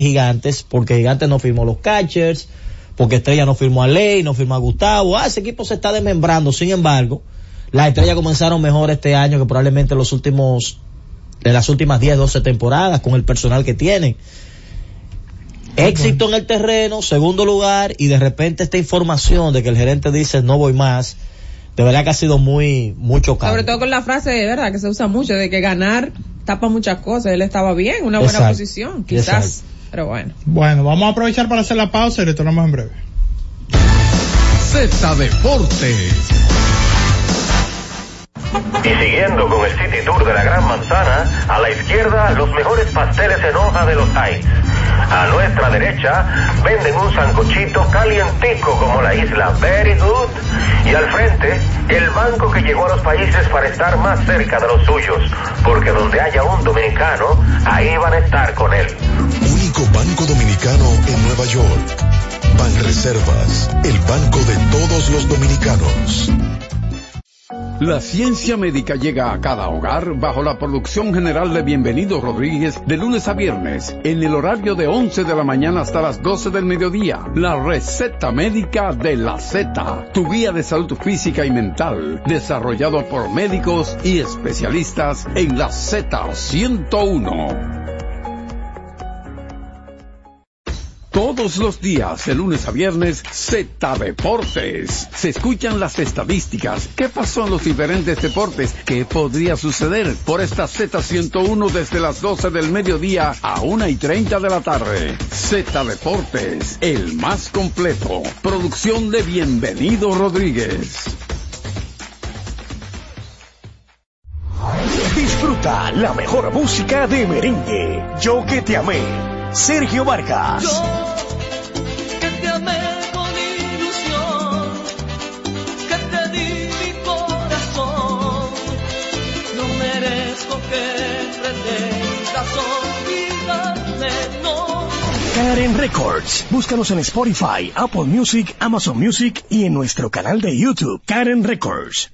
Gigantes, porque Gigantes no firmó los catchers, porque Estrella no firmó a Ley, no firmó a Gustavo. Ese equipo se está desmembrando. Sin embargo, las Estrellas comenzaron mejor este año que probablemente las últimas 10, 12 temporadas, con el personal que tienen. Éxito en el terreno, segundo lugar, y de repente esta información de que el gerente dice no voy más. De verdad que ha sido muy chocante. Sobre todo con la frase de verdad que se usa mucho, de que ganar tapa muchas cosas. Él estaba bien, una buena posición, quizás. Pero bueno, vamos a aprovechar para hacer la pausa y retornamos en breve. Z Deportes. Y siguiendo con el City Tour de la Gran Manzana, a la izquierda los mejores pasteles en hoja de los Times. A nuestra derecha venden un sancochito calientico como la isla Very Good. Y al frente, el banco que llegó a los países para estar más cerca de los suyos, porque donde haya un dominicano, ahí van a estar con él. Único banco dominicano en Nueva York. Banreservas, el banco de todos los dominicanos. La ciencia médica llega a cada hogar bajo la producción general de Bienvenido Rodríguez, de lunes a viernes en el horario de 11 de la mañana hasta las 12 del mediodía. La receta médica de la Z, tu guía de salud física y mental, desarrollado por médicos y especialistas en la Z101. Todos los días, de lunes a viernes, Z Deportes. Se escuchan las estadísticas. ¿Qué pasó en los diferentes deportes? ¿Qué podría suceder? Por esta Z101 desde las 12 del mediodía a 1:30 de la tarde. Z Deportes, el más completo. Producción de Bienvenido Rodríguez. Disfruta la mejor música de merengue. Yo que te amé. Sergio Vargas. Yo que te amé con ilusión, que te di mi corazón, no merezco que pretendas olvidarme, no. Karen Records. Búscanos en Spotify, Apple Music, Amazon Music y en nuestro canal de YouTube, Karen Records.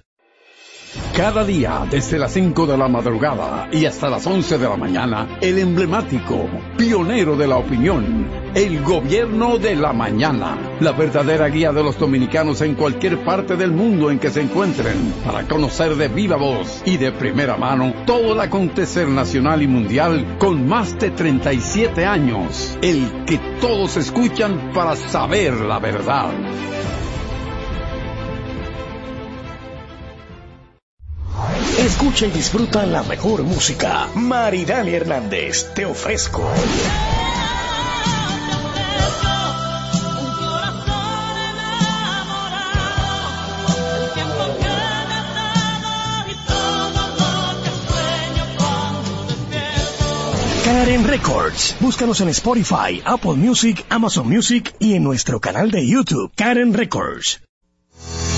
Cada día, desde las 5 de la madrugada y hasta las 11 de la mañana, el emblemático, pionero de la opinión, el gobierno de la mañana, la verdadera guía de los dominicanos en cualquier parte del mundo en que se encuentren, para conocer de viva voz y de primera mano todo el acontecer nacional y mundial con más de 37 años, el que todos escuchan para saber la verdad. Escucha y disfruta la mejor música. Maridani Hernández, te ofrezco. Karen Records. Búscanos en Spotify, Apple Music, Amazon Music y en nuestro canal de YouTube, Karen Records.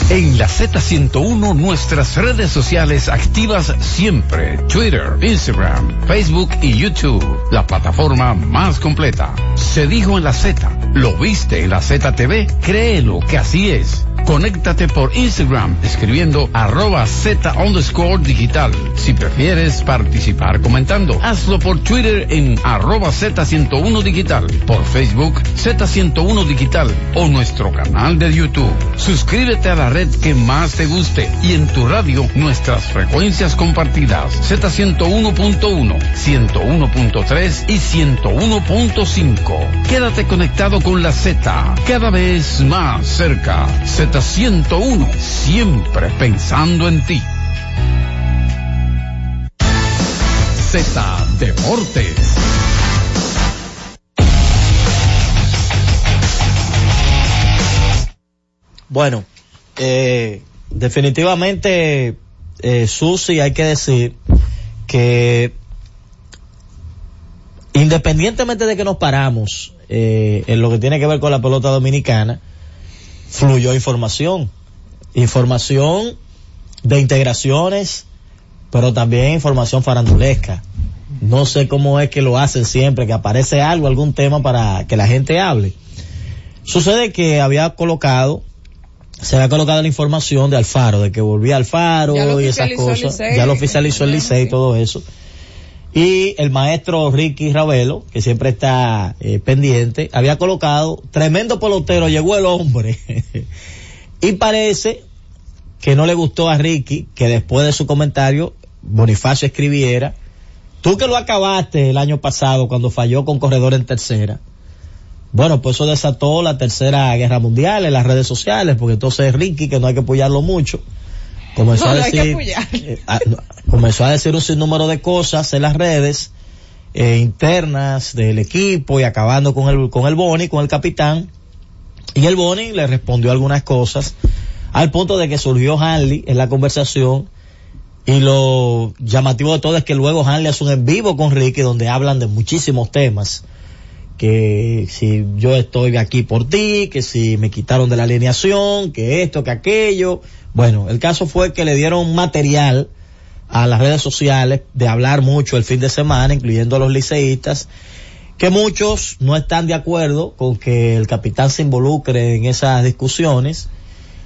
En la Z101, nuestras redes sociales activas siempre. Twitter, Instagram, Facebook y YouTube. La plataforma más completa. Se dijo en la Z. ¿Lo viste en la ZTV? Créelo que así es. Conéctate por Instagram escribiendo @Z_digital. Si prefieres participar comentando, hazlo por Twitter en @Z101digital, por Facebook Z101digital o nuestro canal de YouTube. Suscríbete a la red que más te guste y en tu radio nuestras frecuencias compartidas Z101.1, 101.3 y 101.5. Quédate conectado con la Z, cada vez más cerca. Z101, siempre pensando en ti. Z Deportes. Bueno, definitivamente, Susi, hay que decir que independientemente de que nos paramos en lo que tiene que ver con la pelota dominicana, fluyó información de integraciones, pero también información farandulesca. No sé cómo es que lo hacen siempre, que aparece algo, algún tema para que la gente hable. Sucede que se había colocado la información de Alfaro, de que volvía Alfaro y esas cosas. Ya lo oficializó el Licey y todo eso. Y el maestro Ricky Ravelo, que siempre está pendiente, había colocado, tremendo pelotero, llegó el hombre. Y parece que no le gustó a Ricky que después de su comentario Bonifacio escribiera: tú que lo acabaste el año pasado cuando falló con corredor en tercera. Bueno, pues eso desató la tercera guerra mundial en las redes sociales, porque entonces Ricky, que no hay que apoyarlo mucho, comenzó a decir un sinnúmero de cosas en las redes internas del equipo, y acabando con el Boni, con el capitán. Y el Boni le respondió algunas cosas, al punto de que surgió Hanley en la conversación. Y lo llamativo de todo es que luego Hanley hace un en vivo con Ricky, donde hablan de muchísimos temas, que si yo estoy aquí por ti, que si me quitaron de la alineación, que esto, que aquello. Bueno, el caso fue que le dieron material a las redes sociales de hablar mucho el fin de semana, incluyendo a los liceístas, que muchos no están de acuerdo con que el capitán se involucre en esas discusiones.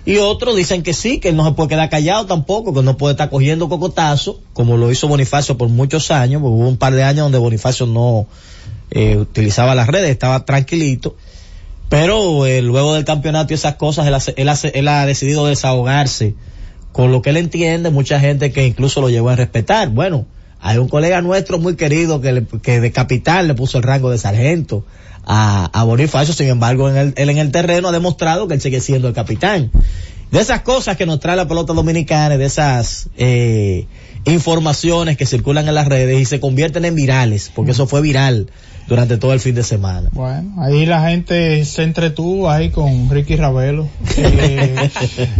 Y otros dicen que sí, que él no se puede quedar callado tampoco, que no puede estar cogiendo cocotazo, como lo hizo Bonifacio por muchos años. Hubo un par de años donde Bonifacio no utilizaba las redes, estaba tranquilito, pero luego del campeonato y esas cosas, él ha decidido desahogarse con lo que él entiende. Mucha gente que incluso lo llevó a respetar. Bueno, hay un colega nuestro muy querido que de capitán le puso el rango de sargento a Bonifacio. Sin embargo, él en el terreno ha demostrado que él sigue siendo el capitán. De esas cosas que nos trae la pelota dominicana, de esas informaciones que circulan en las redes y se convierten en virales, porque eso fue viral durante todo el fin de semana. Bueno, ahí la gente se entretuvo ahí con Ricky Ravelo.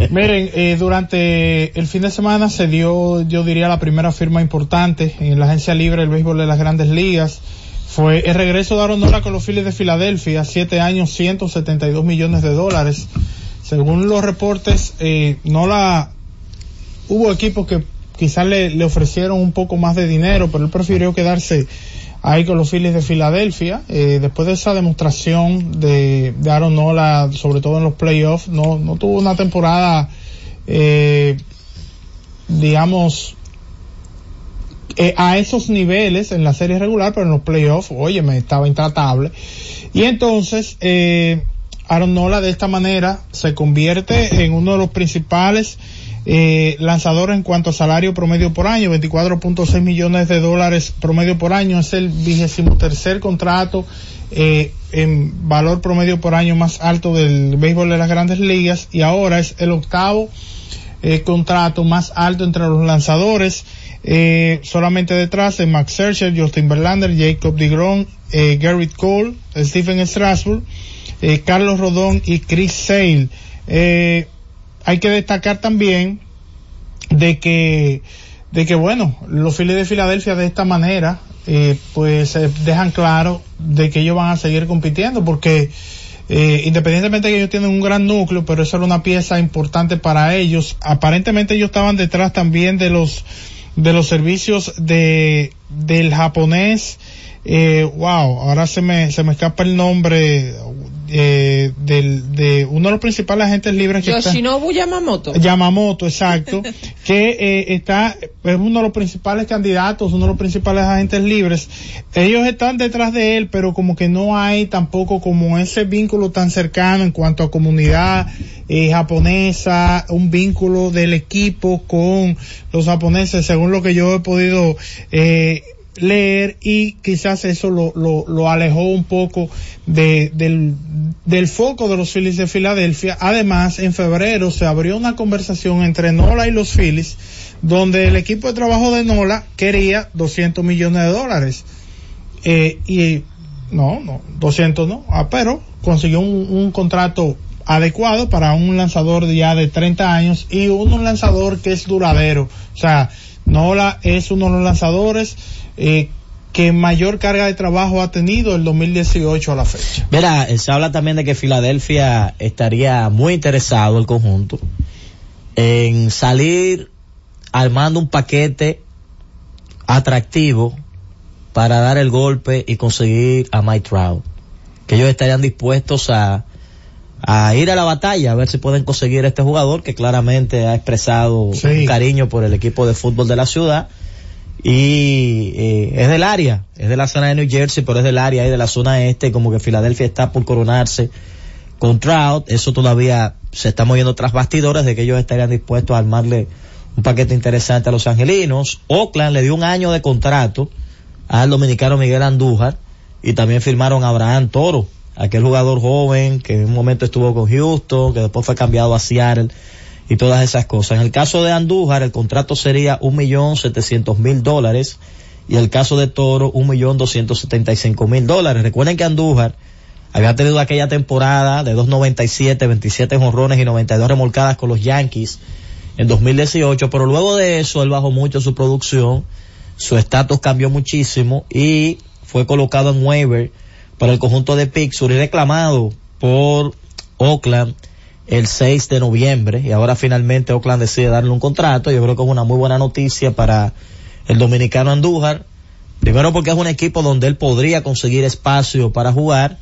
Miren, durante el fin de semana se dio, yo diría, la primera firma importante en la agencia libre del béisbol de las Grandes Ligas. Fue el regreso de Aaron Nola con los Phillies de Filadelfia, 7 años, $172 millones. Según los reportes, Nola, hubo equipos que quizás le ofrecieron un poco más de dinero, pero él prefirió quedarse ahí con los Phillies de Filadelfia. Después de esa demostración de Aaron Nola, sobre todo en los playoffs, no tuvo una temporada, digamos, a esos niveles en la serie regular, pero en los playoffs, oye, me estaba intratable. Y entonces Aaron Nola de esta manera se convierte en uno de los principales lanzadores en cuanto a salario promedio por año, $24.6 millones promedio por año. Es el 23º contrato en valor promedio por año más alto del béisbol de las Grandes Ligas, y ahora es el 8º contrato más alto entre los lanzadores, solamente detrás de Max Scherzer, Justin Verlander, Jacob deGrom, Gerrit Cole, Stephen Strasburg, Carlos Rodón y Chris Sale. Hay que destacar también de que bueno, los Phillies de Filadelfia de esta manera pues dejan claro de que ellos van a seguir compitiendo, porque independientemente de que ellos tienen un gran núcleo, pero eso era una pieza importante para ellos. Aparentemente ellos estaban detrás también de los servicios del japonés, ahora se me escapa el nombre, de uno de los principales agentes libres, que Yoshinobu Yamamoto, exacto, que es uno de los principales candidatos, uno de los principales agentes libres. Ellos están detrás de él, pero como que no hay tampoco como ese vínculo tan cercano en cuanto a comunidad japonesa, un vínculo del equipo con los japoneses, según lo que yo he podido leer, y quizás eso lo alejó un poco del foco de los Phillies de Filadelfia. Además, en febrero se abrió una conversación entre Nola y los Phillies, donde el equipo de trabajo de Nola quería $200 millones, y no, 200 no, pero consiguió un contrato adecuado para un lanzador ya de 30 años y un lanzador que es duradero. O sea, Nola es uno de los lanzadores que mayor carga de trabajo ha tenido el 2018 a la fecha. Mira, se habla también de que Filadelfia estaría muy interesado, el conjunto, en salir armando un paquete atractivo para dar el golpe y conseguir a Mike Trout, que ellos estarían dispuestos a ir a la batalla, a ver si pueden conseguir a este jugador que claramente ha expresado un cariño por el equipo de fútbol de la ciudad. Y es del área, es de la zona de New Jersey, pero es del área y de la zona este, como que Filadelfia está por coronarse con Trout. Eso todavía se está moviendo tras bastidores, de que ellos estarían dispuestos a armarle un paquete interesante a los angelinos. Oakland le dio un año de contrato al dominicano Miguel Andújar, y también firmaron a Abraham Toro, aquel jugador joven que en un momento estuvo con Houston, que después fue cambiado a Seattle y todas esas cosas. En el caso de Andújar, el contrato sería $1,700,000, y el caso de Toro, $1,275,000. Recuerden que Andújar había tenido aquella temporada de 2.97, 27 jonrones y 92 remolcadas con los Yankees en 2018, pero luego de eso él bajó mucho su producción, su estatus cambió muchísimo y fue colocado en waiver para el conjunto de Pittsburgh y reclamado por Oakland el 6 de noviembre, y ahora finalmente Oakland decide darle un contrato. Yo creo que es una muy buena noticia para el dominicano Andújar, primero porque es un equipo donde él podría conseguir espacio para jugar,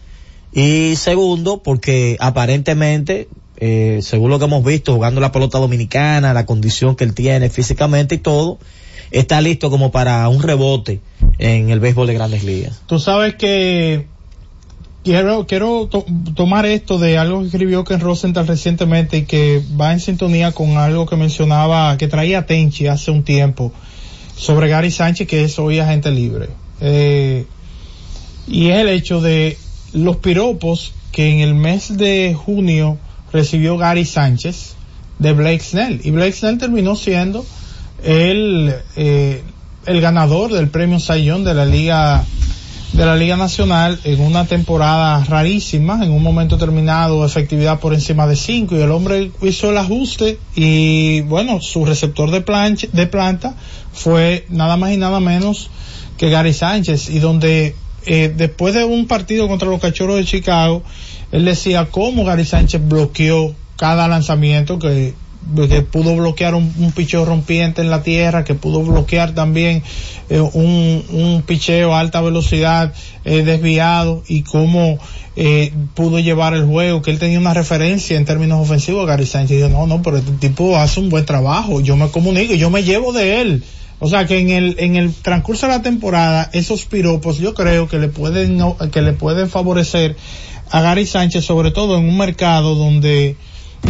y segundo porque aparentemente, según lo que hemos visto jugando la pelota dominicana, la condición que él tiene físicamente y todo, está listo como para un rebote en el béisbol de Grandes Ligas. Tú sabes que Quiero tomar esto de algo que escribió Ken Rosenthal recientemente, y que va en sintonía con algo que mencionaba, que traía Tenchi hace un tiempo, sobre Gary Sánchez, que es hoy agente libre. Y es el hecho de los piropos que en el mes de junio recibió Gary Sánchez de Blake Snell. Y Blake Snell terminó siendo el ganador del premio Cy Young de la Liga Nacional en una temporada rarísima. En un momento terminado, efectividad por encima de 5, y el hombre hizo el ajuste, y bueno, su receptor de planta fue nada más y nada menos que Gary Sánchez. Y donde después de un partido contra los Cachorros de Chicago, él decía cómo Gary Sánchez bloqueó cada lanzamiento, que pudo bloquear un picheo rompiente en la tierra, que pudo bloquear también un picheo a alta velocidad desviado, y cómo pudo llevar el juego, que él tenía una referencia en términos ofensivos. Gary Sánchez dijo, no, pero este tipo hace un buen trabajo, yo me comunico, yo me llevo de él. O sea que en el transcurso de la temporada, esos piropos yo creo que le pueden favorecer a Gary Sánchez, sobre todo en un mercado donde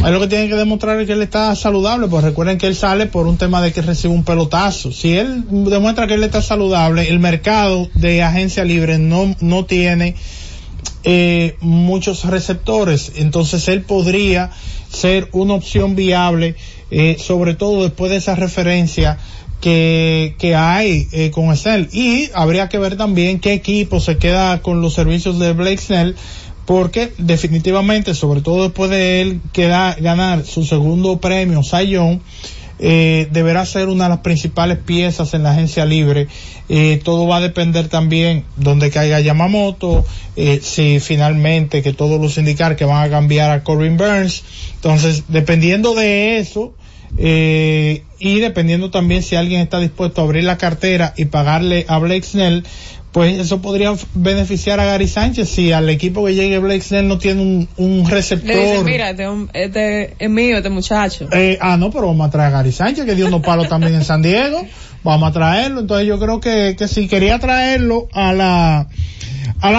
ahí lo que tienen que demostrar es que él está saludable, pues recuerden que él sale por un tema de que recibe un pelotazo. Si él demuestra que él está saludable, el mercado de agencia libre no tiene muchos receptores, entonces él podría ser una opción viable, sobre todo después de esa referencia que hay con Snell. Y habría que ver también qué equipo se queda con los servicios de Blake Snell, porque definitivamente, sobre todo después de él ganar su segundo premio Cy Young, deberá ser una de las principales piezas en la agencia libre. Todo va a depender también donde caiga Yamamoto, si finalmente, que todo luce indicar que van a cambiar a Corbin Burns. Entonces, dependiendo de eso, y dependiendo también si alguien está dispuesto a abrir la cartera y pagarle a Blake Snell, pues eso podría beneficiar a Gary Sánchez. Si al equipo que llegue Blake Snell no tiene un receptor, le dicen, mira, este es mío, este muchacho. No, pero vamos a traer a Gary Sánchez, que dio unos palos también en San Diego. Vamos a traerlo. Entonces yo creo que si quería traerlo a la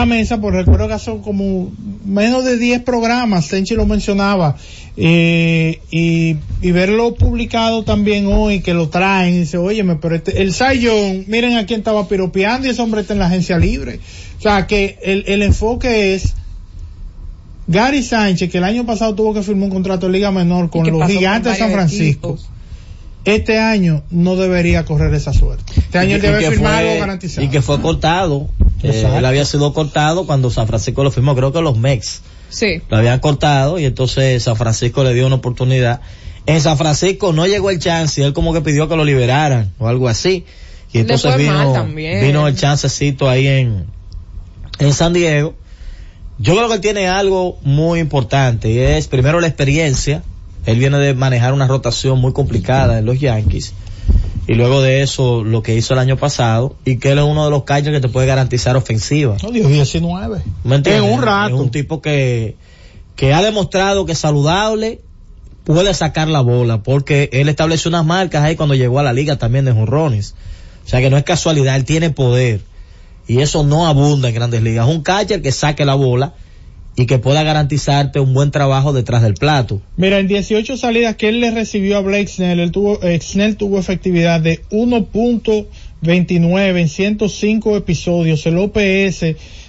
mesa, pues recuerdo que hace como menos de 10 programas, Tenchi lo mencionaba, y verlo publicado también hoy, que lo traen, y dice, óyeme, pero el Cy Young, miren a quién estaba piropeando, y ese hombre está en la agencia libre. O sea, que el enfoque es Gary Sánchez, que el año pasado tuvo que firmar un contrato de Liga Menor con los Gigantes de San Francisco. Este año no debería correr esa suerte. Este año él debe firmarlo garantizado. Y que fue cortado. Él había sido cortado cuando San Francisco lo firmó, creo que los Mets. Sí. Lo habían cortado, y entonces San Francisco le dio una oportunidad. En San Francisco no llegó el chance, él como que pidió que lo liberaran o algo así. Y entonces vino el chancecito ahí en San Diego. Yo creo que él tiene algo muy importante, y es primero la experiencia. Él viene de manejar una rotación muy complicada en los Yankees, y luego de eso lo que hizo el año pasado, y que él es uno de los catchers que te puede garantizar ofensiva. No, Dios, 19. ¿Me entiendes? En un rato. Es un tipo que ha demostrado que saludable puede sacar la bola, porque él estableció unas marcas ahí cuando llegó a la liga también de jonrones. O sea que no es casualidad, él tiene poder. Y eso no abunda en grandes ligas. Un catcher que saque la bola y que pueda garantizarte un buen trabajo detrás del plato. Mira, en 18 salidas que él le recibió a Blake Snell, Snell tuvo efectividad de 1.29 en 105 episodios. El OPS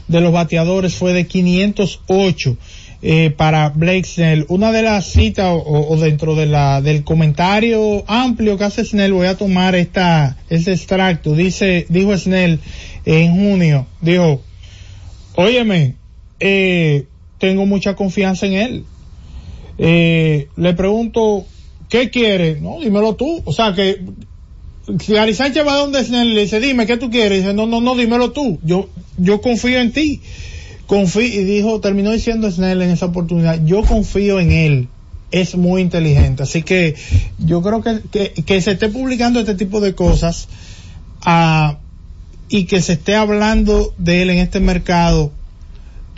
de los bateadores fue de 508 para Blake Snell. Una de las citas o dentro de del comentario amplio que hace Snell, voy a tomar este extracto. Dijo Snell en junio, dijo: óyeme, tengo mucha confianza en él. Le pregunto, ¿qué quieres? No, dímelo tú. O sea, que Gary Sánchez va donde Snell, le dice: dime, ¿qué tú quieres? Y dice: no, dímelo tú. Yo confío en ti. Y terminó diciendo Snell en esa oportunidad: yo confío en él, es muy inteligente. Así que yo creo que se esté publicando este tipo de cosas y que se esté hablando de él en este mercado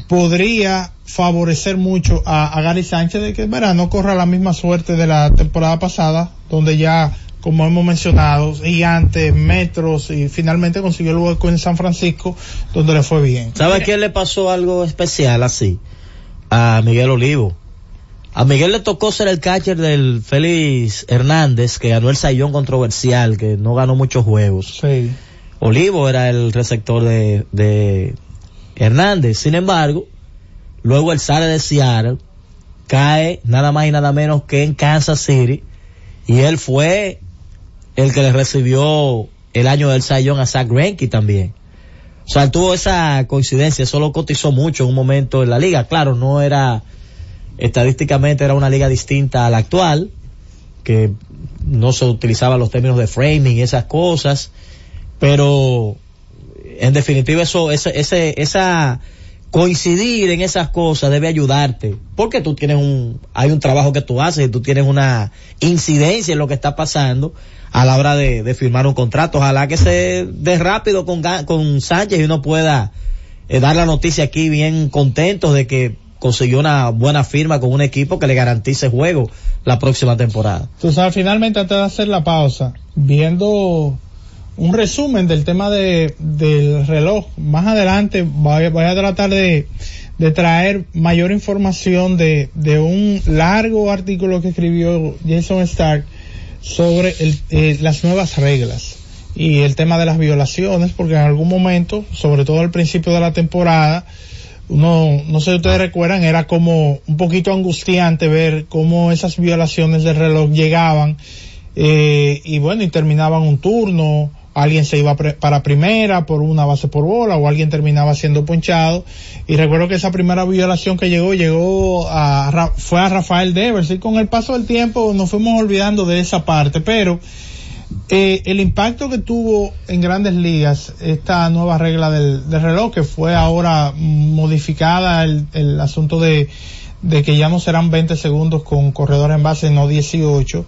podría favorecer mucho a Gary Sánchez, de que no corra la misma suerte de la temporada pasada, donde ya, como hemos mencionado, Gigantes, Metros, y finalmente consiguió el hueco en San Francisco, donde le fue bien. ¿Sabes qué le pasó algo especial así a Miguel Olivo? A Miguel le tocó ser el catcher del Félix Hernández, que ganó el Cy Young controversial, que no ganó muchos juegos. Sí. Olivo era el receptor de Hernández. Sin embargo, luego él sale de Seattle, cae nada más y nada menos que en Kansas City, y él fue el que le recibió el año del Cy Young a Zach Greinke también. O sea, tuvo esa coincidencia. Eso lo cotizó mucho en un momento en la liga. Claro, no era, estadísticamente era una liga distinta a la actual, que no se utilizaban los términos de framing y esas cosas, pero en definitiva esa coincidir en esas cosas debe ayudarte, porque tú tienes hay un trabajo que tú haces, y tú tienes una incidencia en lo que está pasando a la hora de firmar un contrato. Ojalá que se dé rápido con Sánchez y uno pueda dar la noticia aquí bien contentos de que consiguió una buena firma con un equipo que le garantice juego la próxima temporada. Entonces, finalmente, antes de hacer la pausa, viendo un resumen del tema del reloj, más adelante voy a tratar de traer mayor información de un largo artículo que escribió Jason Stark sobre las nuevas reglas y el tema de las violaciones, porque en algún momento, sobre todo al principio de la temporada, no sé si ustedes recuerdan, era como un poquito angustiante ver cómo esas violaciones del reloj llegaban y terminaban un turno. Alguien se iba para primera por una base por bola, o alguien terminaba siendo ponchado. Y recuerdo que esa primera violación que fue a Rafael Devers, y con el paso del tiempo nos fuimos olvidando de esa parte, pero el impacto que tuvo en Grandes Ligas esta nueva regla del reloj, que fue ahora modificada el asunto de que ya no serán 20 segundos con corredores en base, no 18.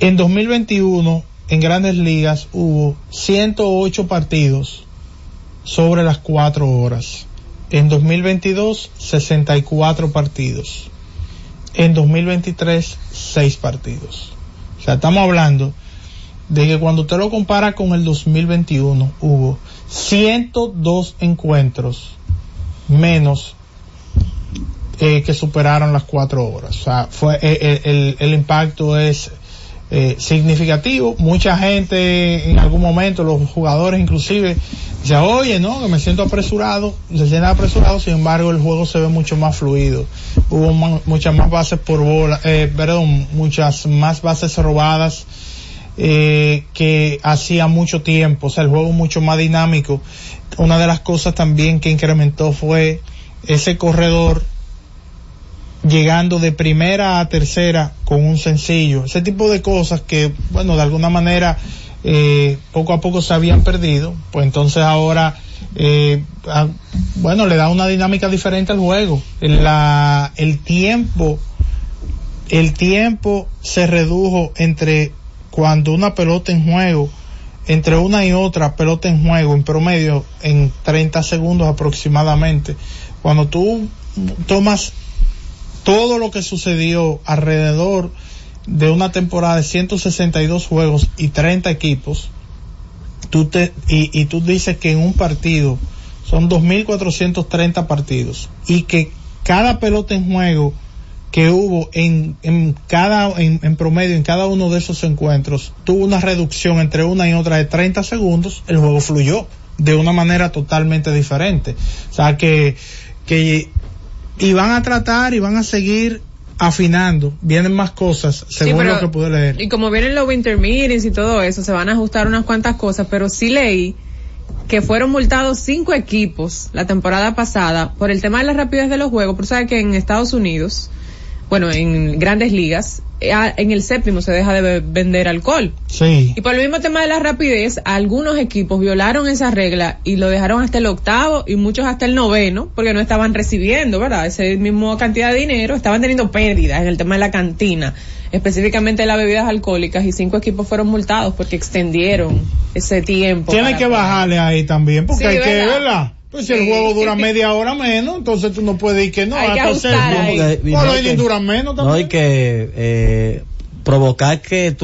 En 2021 en Grandes Ligas hubo 108 partidos sobre las 4 horas. En 2022, 64 partidos. En 2023, 6 partidos. O sea, estamos hablando de que cuando usted lo compara con el 2021, hubo 102 encuentros menos que superaron las 4 horas. O sea, fue el impacto es significativo. Mucha gente en algún momento, los jugadores inclusive, dice: oye, que me siento apresurado, se sienten apresurados. Sin embargo, el juego se ve mucho más fluido. Hubo muchas más bases por bola, muchas más bases robadas que hacía mucho tiempo. O sea, el juego mucho más dinámico. Una de las cosas también que incrementó fue ese corredor llegando de primera a tercera con un sencillo. Ese tipo de cosas que, de alguna manera poco a poco se habían perdido, pues entonces ahora bueno, le da una dinámica diferente al juego. El tiempo se redujo entre cuando una pelota en juego, entre una y otra pelota en juego, en promedio en 30 segundos aproximadamente. Cuando tú tomas todo lo que sucedió alrededor de una temporada de 162 juegos y 30 equipos, tú dices que en un partido son 2.430 partidos y que cada pelota en juego que hubo en promedio en cada uno de esos encuentros tuvo una reducción entre una y otra de 30 segundos, el juego fluyó de una manera totalmente diferente. O sea que y van a tratar y van a seguir afinando, vienen más cosas según lo que pude leer. Y como vienen los winter meetings y todo eso, se van a ajustar unas cuantas cosas, pero sí leí que fueron multados 5 equipos la temporada pasada por el tema de la rapidez de los juegos, porque sabes que en Estados Unidos, bueno, en grandes ligas, en el 7º se deja de vender alcohol. Sí. Y por el mismo tema de la rapidez, algunos equipos violaron esa regla y lo dejaron hasta el 8º y muchos hasta el 9º, porque no estaban recibiendo, ¿verdad?, esa misma cantidad de dinero, estaban teniendo pérdidas en el tema de la cantina, específicamente de las bebidas alcohólicas, y 5 equipos furon multados porque extendieron ese tiempo. Tienen que bajarle ahí también, porque sí, hay que verla. Pues si el juego dura media hora menos, entonces tú no puedes ir que no. Hay que ajustar ahí. No, dura menos también. No hay que provocar que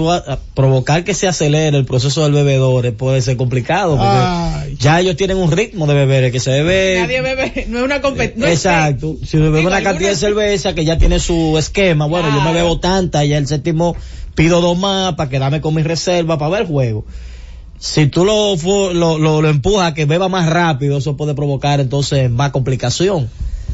se acelere el proceso del bebedor puede ser complicado, porque ya ellos tienen un ritmo de beber que se bebe. Nadie bebe, no es una competencia. Exacto. Si bebe una cantidad de cerveza que ya tiene su esquema, bueno, yo me bebo tanta, ya el 7º pido 2 más para quedarme con mi reserva para ver el juego. Si tú lo empujas a que beba más rápido, eso puede provocar entonces más complicación.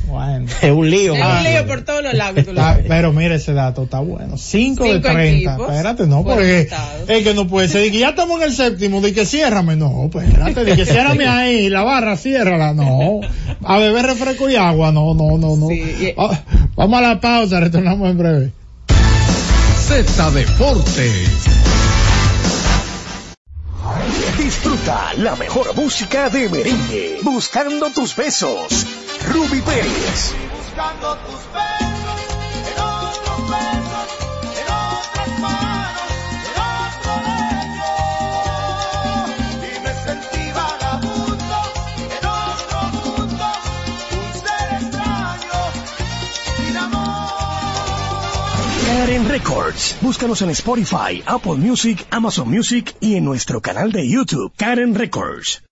Bueno. Es un lío. Es un lío por todos los lados. Pero mire, ese dato está bueno. 5 de 30. Espérate, no, porque es que no puede ser. De que ya estamos en el 7º, de que ciérrame. No, pues espérate, de que ciérrame ahí, la barra, ciérrala. No. A beber refresco y agua. No. Sí. Vamos a la pausa, retornamos en breve. Z Deportes. Disfruta la mejor música de merengue. Buscando tus besos, Ruby Pérez. Buscando tus besos, en otras manos, en otro lecho. Y me sentí vagabundo, en otro mundo, un ser extraño, sin amor. Karen Records. Búscanos en Spotify, Apple Music, Amazon Music y en nuestro canal de YouTube, Karen Records.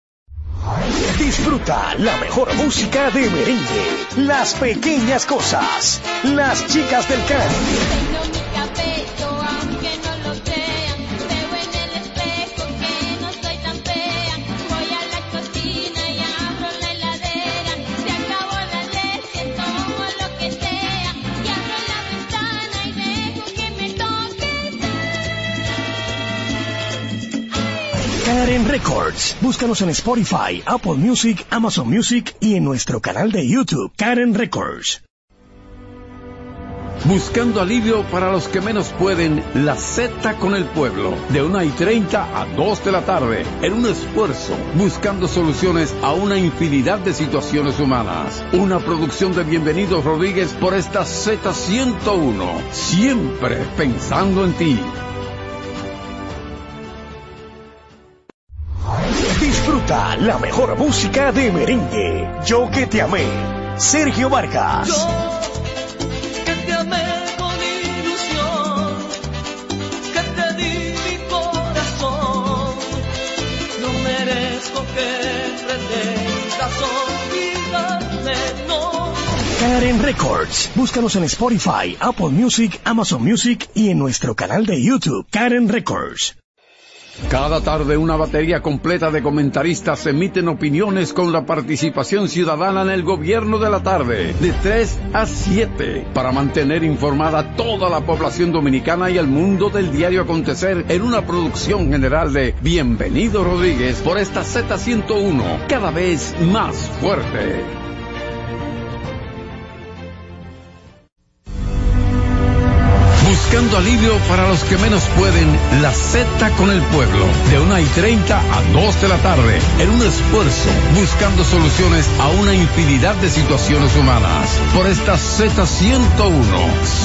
Disfruta la mejor música de merengue. Las pequeñas cosas. Las chicas del Caribe. Karen Records. Búscanos en Spotify, Apple Music, Amazon Music y en nuestro canal de YouTube, Karen Records. Buscando alivio para los que menos pueden, La Z con el Pueblo, de 1:30 a 2 de la tarde, en un esfuerzo, buscando soluciones a una infinidad de situaciones humanas. Una producción de Bienvenido Rodríguez por esta Z101, siempre pensando en ti. Disfruta la mejor música de merengue. Yo que te amé, Sergio Vargas. Yo que te amé con ilusión, que te di mi corazón. No merezco que pretendas olvidarme, no. Karen Records. Búscanos en Spotify, Apple Music, Amazon Music y en nuestro canal de YouTube, Karen Records. Cada tarde una batería completa de comentaristas emiten opiniones con la participación ciudadana en el gobierno de la tarde, de 3 a 7, para mantener informada a toda la población dominicana y al mundo del diario acontecer, en una producción general de Bienvenido Rodríguez por esta Z101, cada vez más fuerte. buscando alivio para los que menos pueden, la Z con el pueblo, de 1:30 a 2 de la tarde, en un esfuerzo, buscando soluciones a una infinidad de situaciones humanas. Por esta Z101,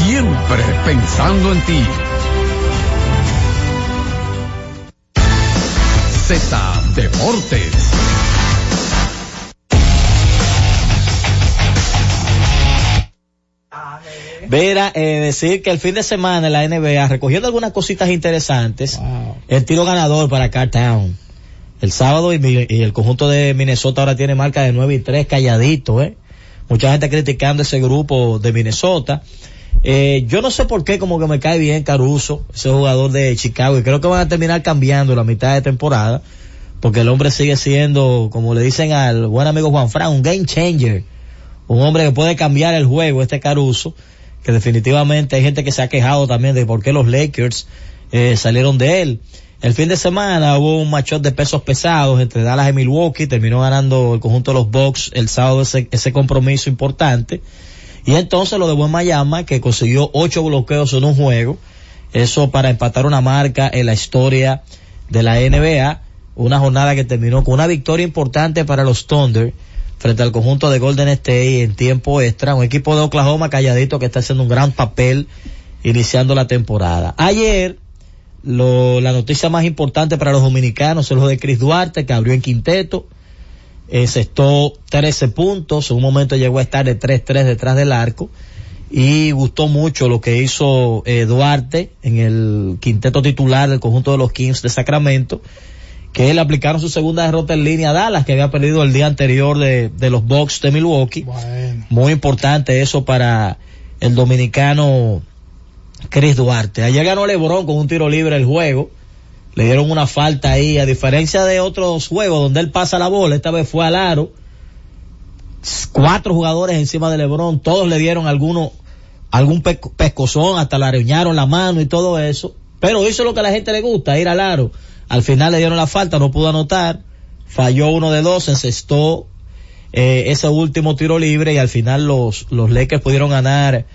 siempre pensando en ti. Z Deportes. Vera, decir que el fin de semana en la NBA, recogiendo algunas cositas interesantes, wow. El tiro ganador para Cartown el sábado, y el conjunto de Minnesota ahora tiene marca de 9-3 calladito, Mucha gente criticando ese grupo de Minnesota. Yo no sé por qué, como que me cae bien Caruso, ese jugador de Chicago, y creo que van a terminar cambiando la mitad de temporada, porque el hombre sigue siendo, como le dicen al buen amigo Juan Fran, un game changer, un hombre que puede cambiar el juego, este Caruso, que definitivamente hay gente que se ha quejado también de por qué los Lakers salieron de él. El fin de semana hubo un matchup de pesos pesados entre Dallas y Milwaukee, terminó ganando el conjunto de los Bucks el sábado ese compromiso importante, y entonces lo de buen Miami, que consiguió 8 bloqueos en un juego, eso para empatar una marca en la historia de la NBA, una jornada que terminó con una victoria importante para los Thunder, frente al conjunto de Golden State en tiempo extra, un equipo de Oklahoma calladito que está haciendo un gran papel iniciando la temporada. Ayer, la noticia más importante para los dominicanos es lo de Chris Duarte, que abrió en quinteto, encestó 13 puntos, en un momento llegó a estar de 3-3 detrás del arco, y gustó mucho lo que hizo Duarte en el quinteto titular del conjunto de los Kings de Sacramento, que le aplicaron su segunda derrota en línea a Dallas, que había perdido el día anterior de los Bucks de Milwaukee. Bueno. Muy importante eso para el dominicano Chris Duarte. Ayer ganó LeBron con un tiro libre el juego. Le dieron una falta ahí, a diferencia de otros juegos donde él pasa la bola. Esta vez fue al aro. 4 jugadores encima de LeBron. Todos le dieron algún pescozón, hasta le arañaron la mano y todo eso. Pero hizo lo que a la gente le gusta, ir al aro. Al final le dieron la falta, no pudo anotar, falló 1 de 2, encestó ese último tiro libre, y al final los Lakers pudieron ganar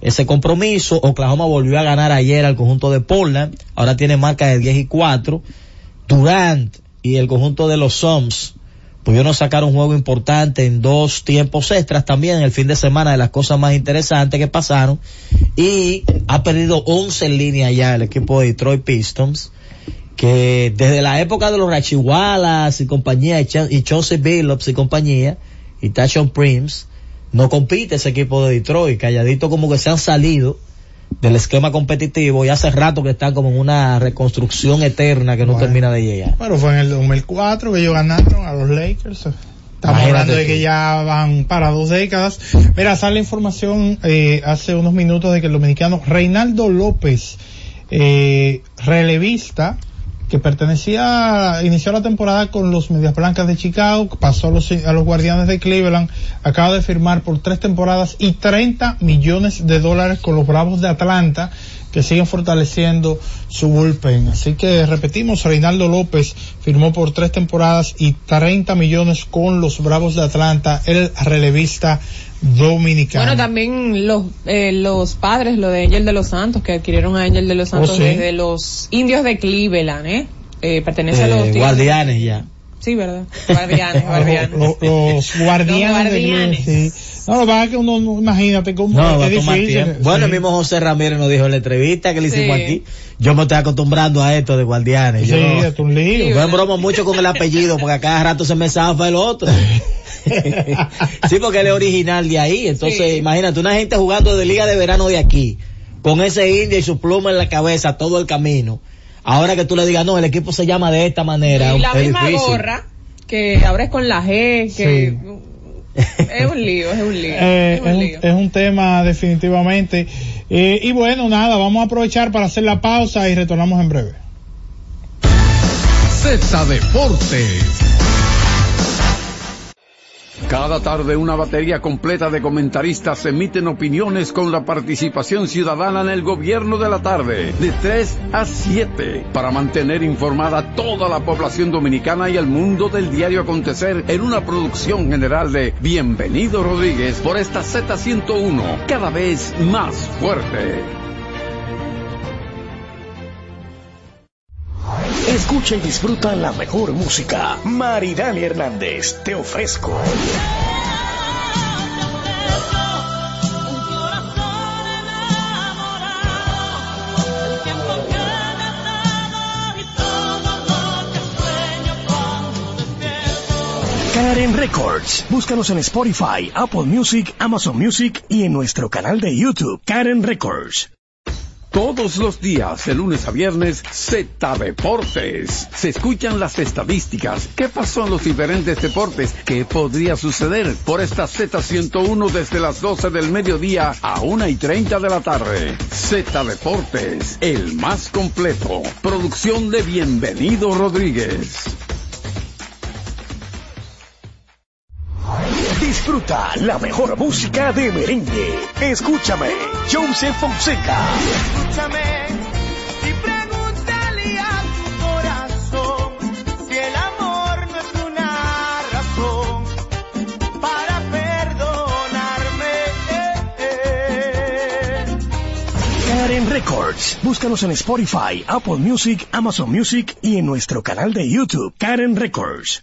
ese compromiso. Oklahoma volvió a ganar ayer al conjunto de Portland, ahora tiene marca de 10-4. Durant y el conjunto de los Suns pudieron sacar un juego importante en 2 tiempos extras también, en el fin de semana, de las cosas más interesantes que pasaron, y ha perdido 11 en línea ya el equipo de Detroit Pistons, que desde la época de los Rachiwalas y compañía, y Chauncey Billups y compañía, y Tashon Prince, no compite ese equipo de Detroit, calladito, como que se han salido del esquema competitivo, y hace rato que están como en una reconstrucción eterna que no termina de llegar. Bueno, fue en el 2004 que ellos ganaron a los Lakers. Estamos hablando de que ya van para 2 décadas. Mira, sale información hace unos minutos de que el dominicano Reinaldo López, relevista, que inició la temporada con los Medias Blancas de Chicago, pasó a los Guardianes de Cleveland, acaba de firmar por 3 temporadas y $30 millones con los Bravos de Atlanta, que siguen fortaleciendo su bullpen. Así que repetimos, Reinaldo López firmó por 3 temporadas y $30 millones con los Bravos de Atlanta, el relevista dominicano. Bueno, también los padres, lo de Angel de los Santos, que adquirieron a Angel de los Santos desde los Indios de Cleveland, pertenece a los Guardianes ya. Sí, verdad. Guardianes. Los Guardianes. Los Guardianes. Sí. No, lo que pasa es que uno no, imagínate cómo es difícil. Bueno, el mismo José Ramírez nos dijo en la entrevista que le hicimos aquí, yo me estoy acostumbrando a esto de Guardianes. Sí, es un lío. Yo bromo mucho con el apellido, porque a cada rato se me zafa el otro. Sí, porque él es original de ahí. Entonces, imagínate, una gente jugando de liga de verano de aquí, con ese indio y su pluma en la cabeza todo el camino. Ahora que tú le digas, no, el equipo se llama de esta manera. Y la misma gorra, que ahora es con la G, que... Sí. Es un lío. Es un tema definitivamente. Y bueno, nada, vamos a aprovechar para hacer la pausa y retornamos en breve. Z Deportes. Cada tarde una batería completa de comentaristas emiten opiniones con la participación ciudadana en el gobierno de la tarde, de 3 a 7, para mantener informada a toda la población dominicana y al mundo del diario acontecer, en una producción general de Bienvenido Rodríguez, por esta Z101, cada vez más fuerte. Escucha y disfruta la mejor música. Maridani Hernández, te ofrezco. Karen Records. Búscanos en Spotify, Apple Music, Amazon Music y en nuestro canal de YouTube, Karen Records. Todos los días, de lunes a viernes, Z Deportes. Se escuchan las estadísticas. ¿Qué pasó en los diferentes deportes? ¿Qué podría suceder? Por esta Z101 desde las 12 del mediodía a 1:30 de la tarde. Z Deportes, el más completo. Producción de Bienvenido Rodríguez. Disfruta la mejor música de merengue. Escúchame, Joseph Fonseca. Escúchame y pregúntale a tu corazón si el amor no es una razón para perdonarme. Karen Records. Búscanos en Spotify, Apple Music, Amazon Music y en nuestro canal de YouTube, Karen Records.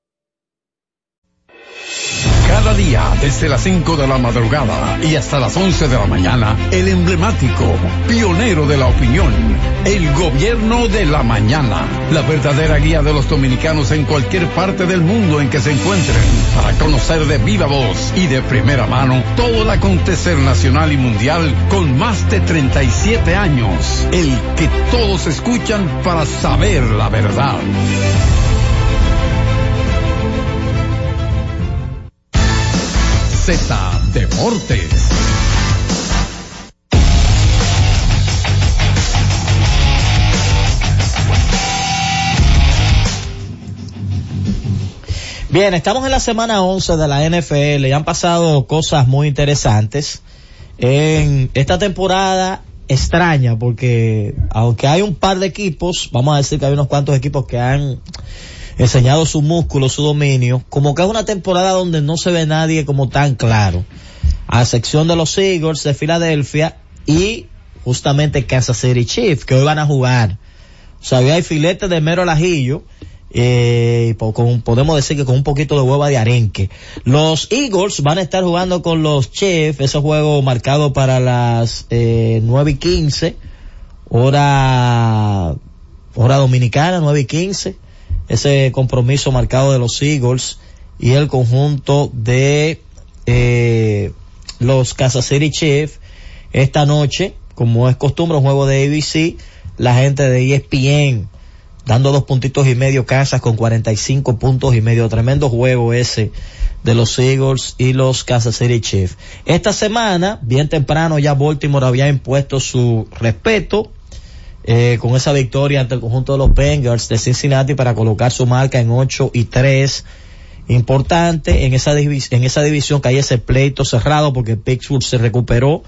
Cada día, desde las 5 de la madrugada y hasta las 11 de la mañana, el emblemático, pionero de la opinión, el gobierno de la mañana, la verdadera guía de los dominicanos en cualquier parte del mundo en que se encuentren, para conocer de viva voz y de primera mano todo el acontecer nacional y mundial con más de 37 años, el que todos escuchan para saber la verdad. Z Deportes. Bien, estamos en la semana 11 de la NFL y han pasado cosas muy interesantes en esta temporada extraña, porque aunque hay un par de equipos, vamos a decir que hay unos cuantos equipos que han enseñado su músculo, su dominio, como que es una temporada donde no se ve nadie como tan claro, a excepción de los Eagles de Filadelfia y justamente Kansas City Chiefs, que hoy van a jugar. O sea, hoy hay filete de mero al ajillo, podemos decir que con un poquito de hueva de arenque. Los Eagles van a estar jugando con los Chiefs, ese juego marcado para las 9:15, hora dominicana, 9:15. Ese compromiso marcado de los Eagles y el conjunto de los Kansas City Chiefs. Esta noche, como es costumbre, un juego de ABC, la gente de ESPN dando 2.5 Kansas con 45.5. Tremendo juego ese de los Eagles y los Kansas City Chiefs. Esta semana, bien temprano, ya Baltimore había impuesto su respeto con esa victoria ante el conjunto de los Bengals de Cincinnati para colocar su marca en 8-3. Importante en esa división, que hay ese pleito cerrado porque Pittsburgh se recuperó,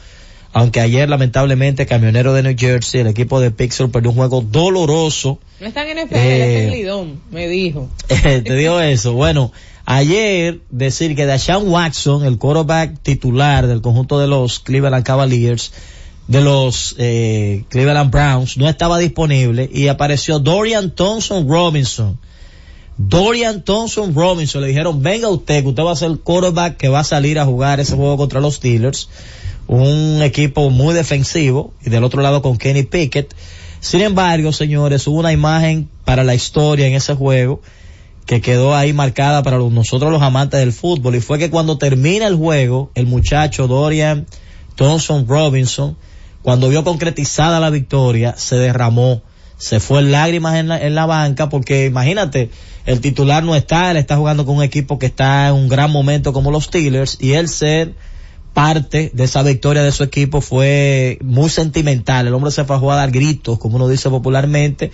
aunque ayer lamentablemente Camionero de New Jersey, el equipo de Pittsburgh, perdió un juego doloroso. No están en espera, es el Lidón, me dijo. Te digo eso. Bueno, ayer decir que Deshaun Watson, el quarterback titular del conjunto de los Cleveland Cavaliers, de los Cleveland Browns, no estaba disponible y apareció Dorian Thompson Robinson. Le dijeron, venga usted va a ser el quarterback que va a salir a jugar ese juego contra los Steelers, un equipo muy defensivo, y del otro lado con Kenny Pickett. Sin embargo, señores, hubo una imagen para la historia en ese juego que quedó ahí marcada para nosotros los amantes del fútbol, y fue que cuando termina el juego, el muchacho Dorian Thompson Robinson, cuando vio concretizada la victoria, se derramó, se fue en lágrimas en la banca, porque imagínate, el titular no está, él está jugando con un equipo que está en un gran momento como los Steelers, y él ser parte de esa victoria de su equipo fue muy sentimental. El hombre se fajó a dar gritos, como uno dice popularmente,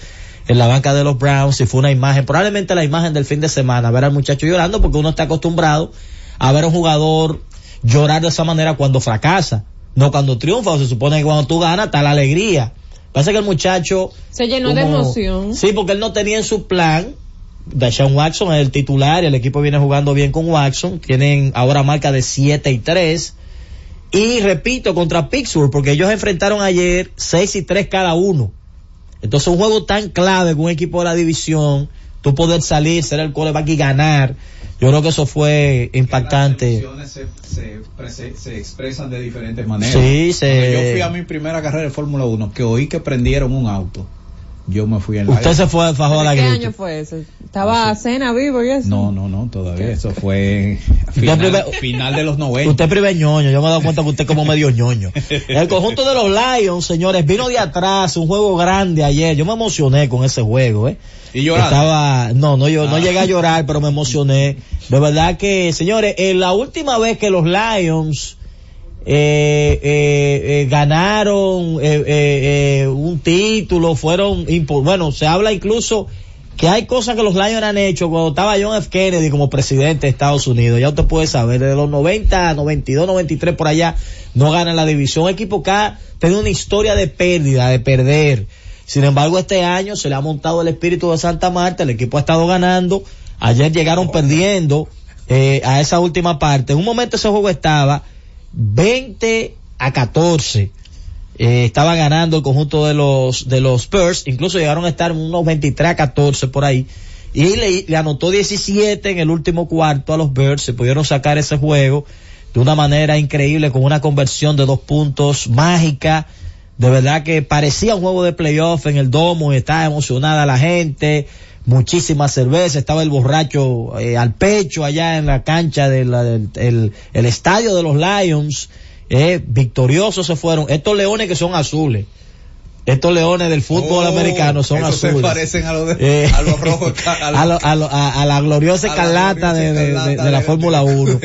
en la banca de los Browns, y fue una imagen, probablemente la imagen del fin de semana, ver al muchacho llorando, porque uno está acostumbrado a ver a un jugador llorar de esa manera cuando fracasa, no cuando triunfa. O se supone que cuando tú ganas está la alegría. Parece que el muchacho se llenó de emoción. Sí, porque él no tenía en su plan. Deshaun Watson es el titular, el equipo viene jugando bien con Watson, tienen ahora marca de 7-3, y repito, contra Pittsburgh, porque ellos enfrentaron ayer 6-3 cada uno. Entonces, un juego tan clave con un equipo de la división, tú poder salir, ser el quarterback y ganar, yo creo que eso fue impactante. Las emociones se expresan de diferentes maneras. Sí, Yo fui a mi primera carrera de Fórmula 1, que oí que prendieron un auto. Yo me fui en la... ¿Usted se fue al fajón a la grita? ¿Qué año fue ese? ¿Estaba cena vivo y eso? No, todavía. ¿Qué? Eso fue final de los 90. Usted prive ñoño. Yo me he dado cuenta que usted como medio ñoño. El conjunto de los Lions, señores, vino de atrás. Un juego grande ayer. Yo me emocioné con ese juego, ¿Y lloraste? No llegué a llorar, pero me emocioné. De verdad que, señores, la última vez que los Lions ganaron un título, bueno, se habla incluso que hay cosas que los Lions han hecho cuando estaba John F. Kennedy como presidente de Estados Unidos. Ya usted puede saber, desde los 90, 92, 93 por allá, no ganan la división. El equipo que ha tenido una historia de pérdida, de perder. Sin embargo, este año se le ha montado el espíritu de Santa Marta, el equipo ha estado ganando. Ayer llegaron perdiendo a esa última parte. En un momento ese juego estaba 20-14, estaba ganando el conjunto de los Spurs, incluso llegaron a estar unos 23-14 por ahí, y le anotó 17 en el último cuarto a los Spurs. Se pudieron sacar ese juego de una manera increíble, con una conversión de 2 puntos mágica. De verdad que parecía un juego de playoff en el domo, y estaba emocionada la gente, muchísima cerveza, estaba el borracho al pecho allá en la cancha del estadio de los Lions. Victoriosos se fueron estos leones que son azules, estos leones del fútbol americano son azules. Se parecen a los a los rojos, a la gloriosa escarlata de la Fórmula 1.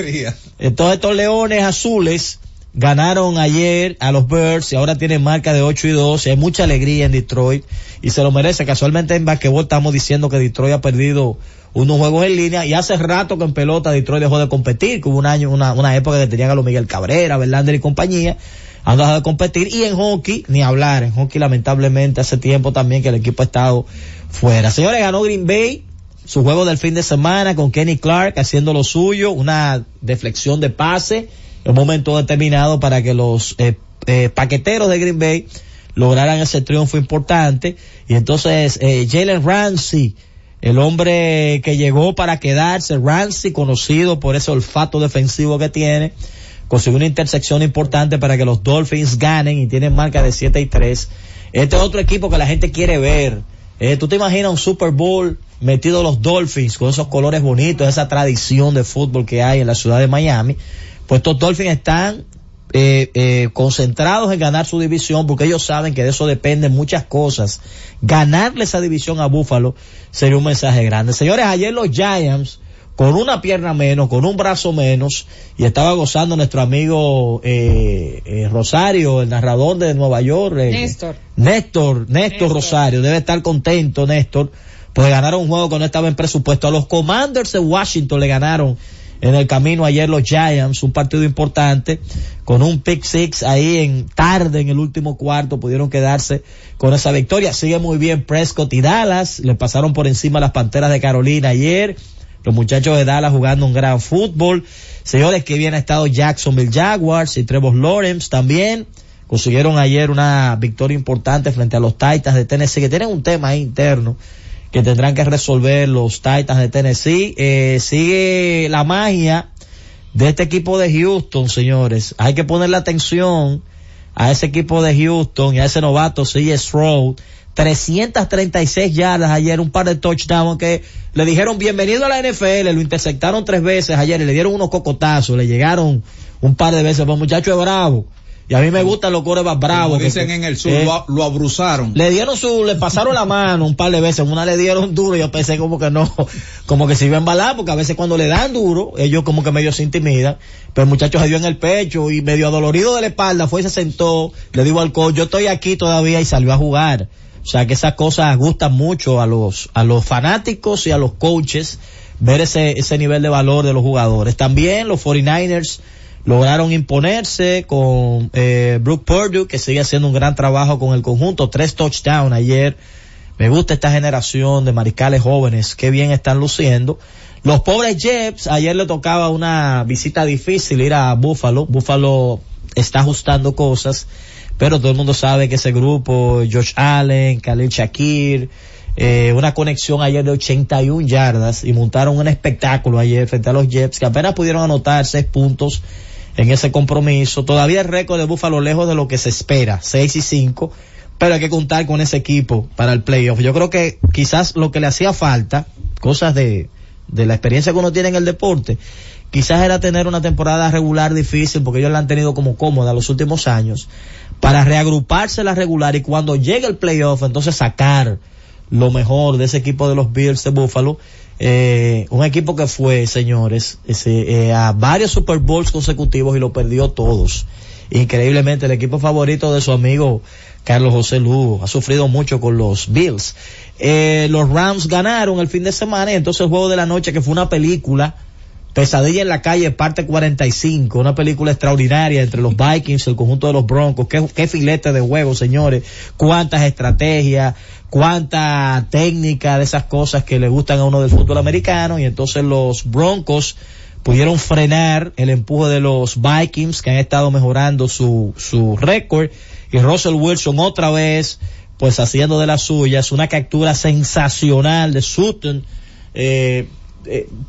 Entonces, estos leones azules ganaron ayer a los Bears, y ahora tienen marca de 8-2. Hay mucha alegría en Detroit y se lo merece. Casualmente en basquetbol estamos diciendo que Detroit ha perdido unos juegos en línea, y hace rato que en pelota Detroit dejó de competir, que hubo un año, una época que tenían a los Miguel Cabrera, Verlander y compañía, han dejado de competir. Y en hockey, ni hablar, en hockey lamentablemente hace tiempo también que el equipo ha estado fuera. Señores, ganó Green Bay su juego del fin de semana con Kenny Clark haciendo lo suyo, una deflexión de pase, un momento determinado para que los paqueteros de Green Bay lograran ese triunfo importante. Y entonces Jalen Ramsey, el hombre que llegó para quedarse, Ramsey conocido por ese olfato defensivo que tiene, consiguió una intersección importante para que los Dolphins ganen, y tienen marca de 7-3. Este es otro equipo que la gente quiere ver. ¿Tú te imaginas un Super Bowl metido los Dolphins con esos colores bonitos, esa tradición de fútbol que hay en la ciudad de Miami? Pues estos Dolphins están concentrados en ganar su división, porque ellos saben que de eso dependen muchas cosas. Ganarle esa división a Buffalo sería un mensaje grande. Señores, ayer los Giants, con una pierna menos, con un brazo menos, y estaba gozando nuestro amigo Rosario, el narrador de Nueva York. Néstor Rosario, debe estar contento Néstor, pues ganaron un juego que no estaba en presupuesto. A los Commanders de Washington le ganaron en el camino ayer los Giants, un partido importante, con un pick six ahí en el último cuarto, pudieron quedarse con esa victoria. Sigue muy bien Prescott y Dallas, le pasaron por encima a las Panteras de Carolina ayer, los muchachos de Dallas jugando un gran fútbol. Señores, que bien ha estado Jacksonville Jaguars y Trevor Lawrence también, consiguieron ayer una victoria importante frente a los Titans de Tennessee, que tienen un tema ahí interno que tendrán que resolver los Titans de Tennessee. Sigue la magia de este equipo de Houston, señores. Hay que ponerle atención a ese equipo de Houston y a ese novato C.J. Stroud. 336 yardas ayer, un par de touchdowns que le dijeron bienvenido a la NFL, lo interceptaron 3 veces ayer y le dieron unos cocotazos, le llegaron un par de veces, pero el muchacho es bravo. Y a mí me gustan los corebacks bravos. Como dicen que, en el sur, lo abruzaron. Le pasaron la mano un par de veces. Una le dieron duro, yo pensé como que no, como que se iba a embalar, porque a veces cuando le dan duro, ellos como que medio se intimidan. Pero el muchacho se dio en el pecho y medio adolorido de la espalda, fue y se sentó, le dijo al coach, yo estoy aquí todavía, y salió a jugar. O sea que esas cosas gustan mucho a los fanáticos y a los coaches, ver ese nivel de valor de los jugadores. También los 49ers lograron imponerse con Brook Purdy, que sigue haciendo un gran trabajo con el conjunto, 3 touchdowns ayer. Me gusta esta generación de mariscales jóvenes, qué bien están luciendo. Los pobres Jets, ayer le tocaba una visita difícil, ir a Buffalo. Buffalo está ajustando cosas, pero todo el mundo sabe que ese grupo, Josh Allen, Khalil Shakir, una conexión ayer de 81 yardas y montaron un espectáculo ayer frente a los Jets, que apenas pudieron anotar 6 puntos en ese compromiso. Todavía el récord de Buffalo lejos de lo que se espera, 6-5, pero hay que contar con ese equipo para el playoff. Yo creo que quizás lo que le hacía falta, cosas de la experiencia que uno tiene en el deporte, quizás era tener una temporada regular difícil, porque ellos la han tenido como cómoda los últimos años, para reagruparse la regular y cuando llegue el playoff, entonces sacar lo mejor de ese equipo de los Bills de Buffalo. Un equipo que fue, señores, a varios Super Bowls consecutivos y lo perdió todos. Increíblemente, el equipo favorito de su amigo Carlos José Lugo ha sufrido mucho con los Bills. Los Rams ganaron el fin de semana, y entonces el juego de la noche, que fue una película, Pesadilla en la calle, parte 45, una película extraordinaria entre los Vikings, el conjunto de los Broncos. Qué filete de juego, señores, cuántas estrategias, cuánta técnica de esas cosas que le gustan a uno del fútbol americano. Y entonces los Broncos pudieron frenar el empuje de los Vikings, que han estado mejorando su récord, y Russell Wilson otra vez pues haciendo de las suyas, una captura sensacional de Sutton,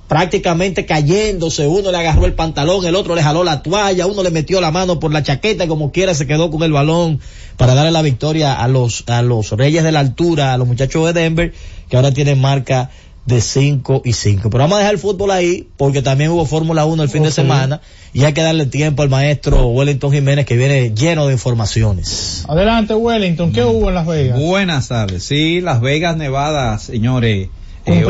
prácticamente cayéndose. Uno le agarró el pantalón, el otro le jaló la toalla, uno le metió la mano por la chaqueta y como quiera se quedó con el balón para darle la victoria a los Reyes de la Altura, a los muchachos de Denver, que ahora tienen marca de 5-5. Pero vamos a dejar el fútbol ahí, porque también hubo Fórmula 1 el fin de semana, y hay que darle tiempo al maestro Wellington Jiménez, que viene lleno de informaciones. Adelante, Wellington, ¿qué hubo en Las Vegas? Buenas tardes. Sí, Las Vegas, Nevada, señores. ¿Has ido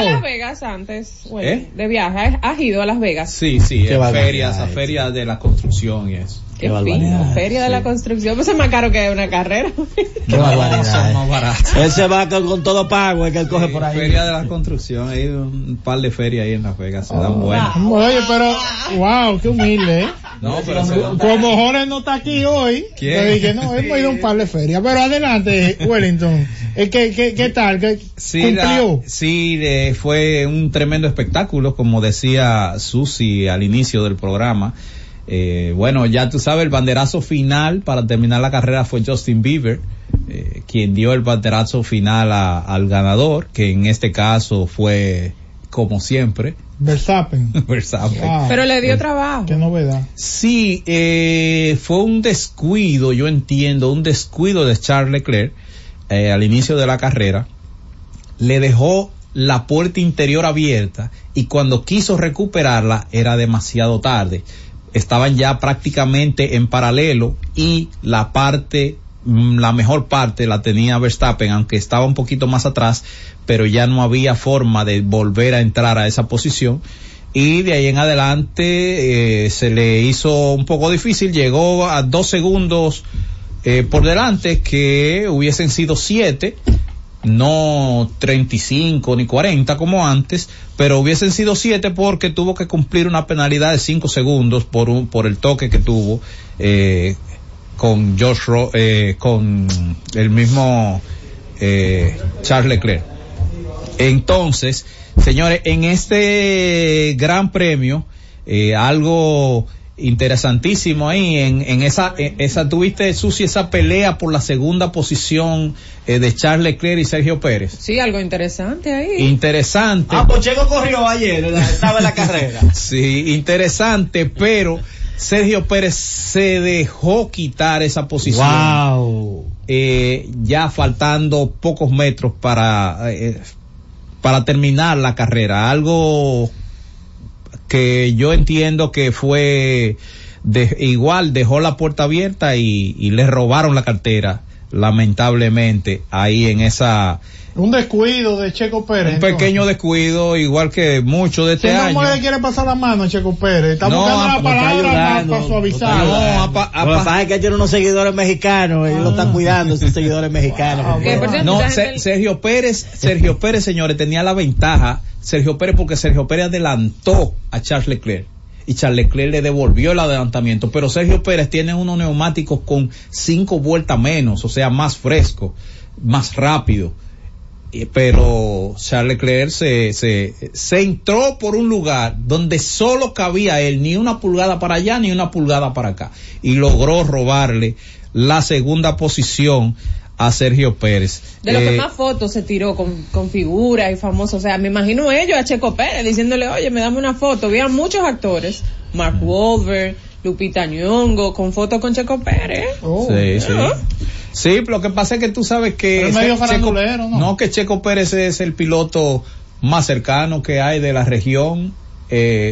a Las Vegas antes, güey, de viaje? ¿Has ido a Las Vegas? Sí, a ferias de la construcción y eso. Qué fino, feria de la construcción, pues es más caro que una carrera. Qué barbaridad, más barato. Él se va con todo pago, es que él coge por ahí. Feria de la construcción, hay un par de ferias ahí en Las Vegas, se dan buenas. Oye, pero, wow, qué humilde, No, pero como Jorge no está aquí hoy, le dije, hemos ido a un par de ferias, pero adelante, Wellington. ¿Qué tal? ¿Qué cumplió? Sí, fue un tremendo espectáculo, como decía Susi al inicio del programa. Bueno, ya tú sabes, el banderazo final para terminar la carrera fue Justin Bieber, quien dio el banderazo final al ganador, que en este caso fue, como siempre, Verstappen. Wow. Pero le dio trabajo. Qué novedad. Sí, fue un descuido, yo entiendo, un descuido de Charles Leclerc al inicio de la carrera. Le dejó la puerta interior abierta y cuando quiso recuperarla era demasiado tarde. Estaban ya prácticamente en paralelo y la mejor parte la tenía Verstappen, aunque estaba un poquito más atrás, pero ya no había forma de volver a entrar a esa posición. Y de ahí en adelante se le hizo un poco difícil, llegó a 2 segundos por delante, que hubiesen sido 7, no 35 ni 40 como antes, pero hubiesen sido 7 porque tuvo que cumplir una penalidad de 5 segundos por el toque que tuvo con con el mismo Charles Leclerc. Entonces, señores, en este gran premio algo interesantísimo ahí en esa tuviste, Susi, esa pelea por la segunda posición de Charles Leclerc y Sergio Pérez. Sí, algo interesante ahí. Interesante. Ah, Pocheco corrió ayer, estaba en la carrera. Sí, interesante, pero Sergio Pérez se dejó quitar esa posición. Wow. Ya faltando pocos metros para terminar la carrera, algo que yo entiendo que fue igual dejó la puerta abierta y le robaron la cartera, lamentablemente, ahí en esa... Un descuido de Checo Pérez. Un pequeño descuido, igual que muchos de este año. Si no le quiere pasar la mano a Checo Pérez, está buscando la palabra para suavizar. Lo que pasa es que tiene unos seguidores mexicanos, ellos lo están cuidando, sus seguidores mexicanos. No, Sergio Pérez, señores, tenía la ventaja, porque Sergio Pérez adelantó a Charles Leclerc. Y Charles Leclerc le devolvió el adelantamiento, pero Sergio Pérez tiene unos neumáticos con 5 vueltas menos, o sea, más fresco, más rápido. Pero Charles Leclerc se entró por un lugar donde solo cabía él, ni una pulgada para allá ni una pulgada para acá, y logró robarle la segunda posición a Sergio Pérez. De lo que más fotos se tiró con figuras y famosos, o sea, me imagino ellos a Checo Pérez diciéndole, oye, me dame una foto. Habían muchos actores, Mark Wahlberg, Lupita Nyong'o, con fotos con Checo Pérez. Sí, pero lo que pasa es que tú sabes que... Pero medio farandulero, ¿no? No, que Checo Pérez es el piloto más cercano que hay de la región.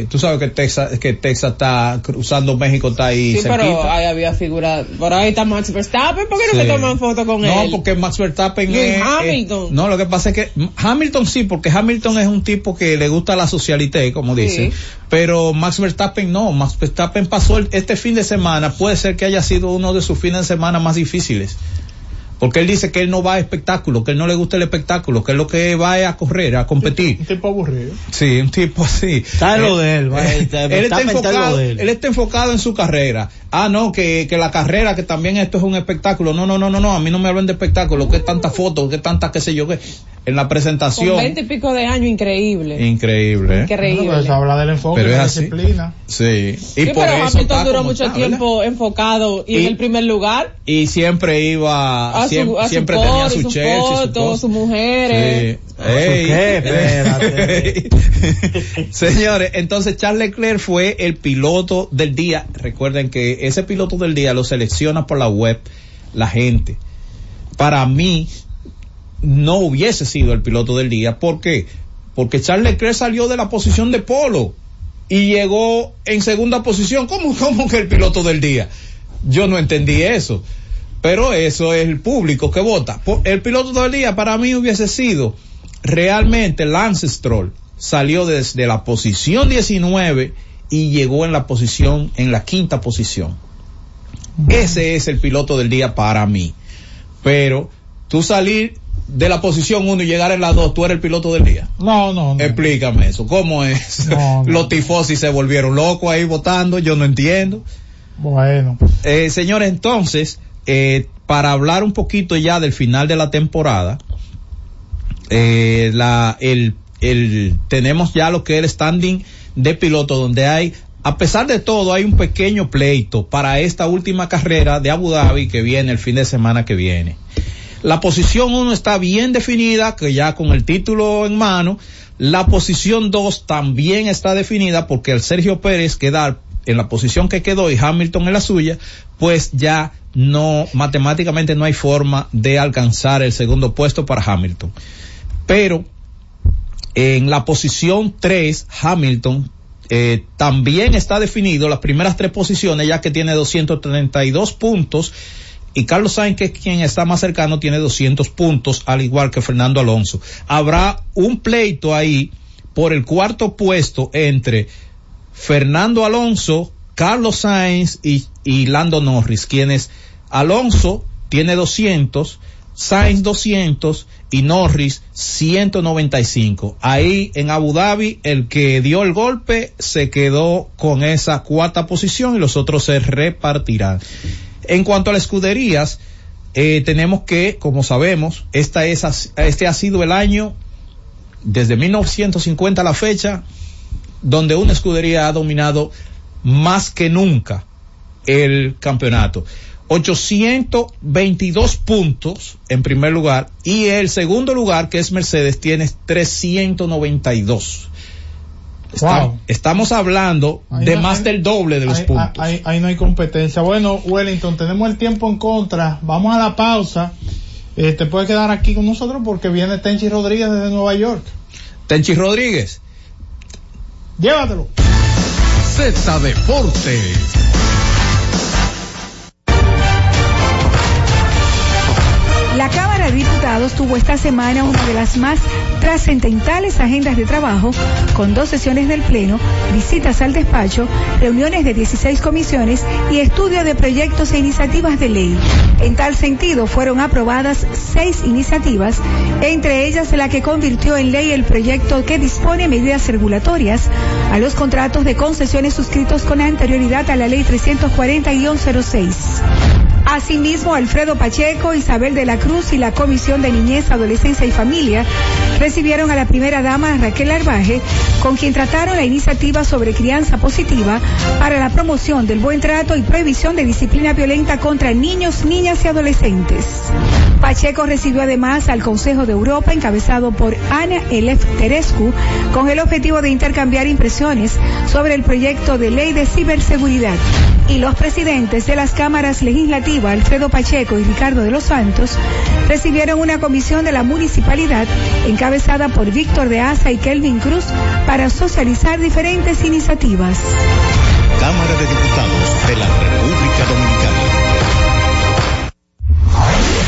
Tú sabes que Texas está cruzando México, está ahí cerquita. Sí, pero ahí había figuras. Por ahí está Max Verstappen, ¿por qué no se toman fotos con él? No, porque Max Verstappen es... Hamilton. No, lo que pasa es que Hamilton sí, porque Hamilton es un tipo que le gusta la socialité, como dicen. Pero Max Verstappen no. Max Verstappen pasó este fin de semana, puede ser que haya sido uno de sus fines de semana más difíciles. Porque él dice que él no va a espectáculo, que él no le gusta el espectáculo, que él lo que va es a correr, a competir. Un tipo aburrido. Sí, un tipo así. Está lo de él, él está enfocado en su carrera. Ah, no, que la carrera, que también esto es un espectáculo. No, a mí no me hablan de espectáculo, que es tantas fotos, que es tantas qué sé yo, que en la presentación. Con 20 y pico de años, increíble. Bueno, se habla del enfoque, pero de la disciplina. Sí. Y sí, por pero eso Hamilton duró mucho tiempo, ¿verdad?, enfocado y en el primer lugar. Y siempre iba... siempre su tenía su Chelsea, sus mujeres. Sí. Señores, entonces Charles Leclerc fue el piloto del día. Recuerden que ese piloto del día lo selecciona por la web la gente. Para mí no hubiese sido el piloto del día. ¿Por qué? Porque Charles Leclerc salió de la posición de polo y llegó en segunda posición. ¿Cómo que el piloto del día? Yo no entendí eso. Pero eso es el público que vota. El piloto del día para mí hubiese sido realmente Lance Stroll. Salió desde la posición 19 y llegó en la quinta posición. Ese es el piloto del día para mí. Pero tú salir de la posición 1 y llegar en la 2, ¿tú eres el piloto del día? No. Explícame eso. ¿Cómo es? No. Los tifosi se volvieron locos ahí votando. Yo no entiendo. Bueno. Señores, entonces... para hablar un poquito ya del final de la temporada, tenemos ya lo que es el standing de piloto, donde hay, a pesar de todo, hay un pequeño pleito para esta última carrera de Abu Dhabi que viene el fin de semana que viene. La posición 1 está bien definida, que ya con el título en mano. La posición 2 también está definida, porque el Sergio Pérez queda en la posición que quedó y Hamilton en la suya, pues ya no, matemáticamente no hay forma de alcanzar el segundo puesto para Hamilton. Pero en la posición 3, Hamilton también está definido las primeras 3 posiciones, ya que tiene 232 puntos, y Carlos Sainz, que es quien está más cercano, tiene 200 puntos, al igual que Fernando Alonso. Habrá un pleito ahí por el cuarto puesto entre Fernando Alonso, Carlos Sainz y Lando Norris, quienes Alonso tiene 200, Sainz 200 y Norris 195. Ahí en Abu Dhabi el que dio el golpe se quedó con esa cuarta posición y los otros se repartirán. En cuanto a las escuderías, tenemos que, como sabemos, este ha sido el año desde 1950 a la fecha donde una escudería ha dominado más que nunca el campeonato. 822 puntos en primer lugar, y el segundo lugar, que es Mercedes, tiene 392. Wow. Estamos hablando del doble de los puntos. Ahí no hay competencia. Bueno, Wellington, tenemos el tiempo en contra. Vamos a la pausa. Te puedes quedar aquí con nosotros porque viene Tenchi Rodríguez desde Nueva York. Tenchi Rodríguez, llévatelo. Z Deportes. La Cámara de Diputados tuvo esta semana una de las más trascendentales agendas de trabajo, con 2 sesiones del Pleno, visitas al despacho, reuniones de 16 comisiones y estudio de proyectos e iniciativas de ley. En tal sentido, fueron aprobadas 6 iniciativas, entre ellas la que convirtió en ley el proyecto que dispone medidas regulatorias a los contratos de concesiones suscritos con anterioridad a la Ley 340-06. Asimismo, Alfredo Pacheco, Isabel de la Cruz y la Comisión de Niñez, Adolescencia y Familia recibieron a la primera dama Raquel Arbaje, con quien trataron la iniciativa sobre crianza positiva para la promoción del buen trato y prohibición de disciplina violenta contra niños, niñas y adolescentes. Pacheco recibió además al Consejo de Europa, encabezado por Ana Elefterescu, con el objetivo de intercambiar impresiones sobre el proyecto de ley de ciberseguridad. Y los presidentes de las cámaras legislativas, Alfredo Pacheco y Ricardo de los Santos, recibieron una comisión de la municipalidad encabezada por Víctor de Asa y Kelvin Cruz para socializar diferentes iniciativas. Cámara de Diputados de la República Dominicana.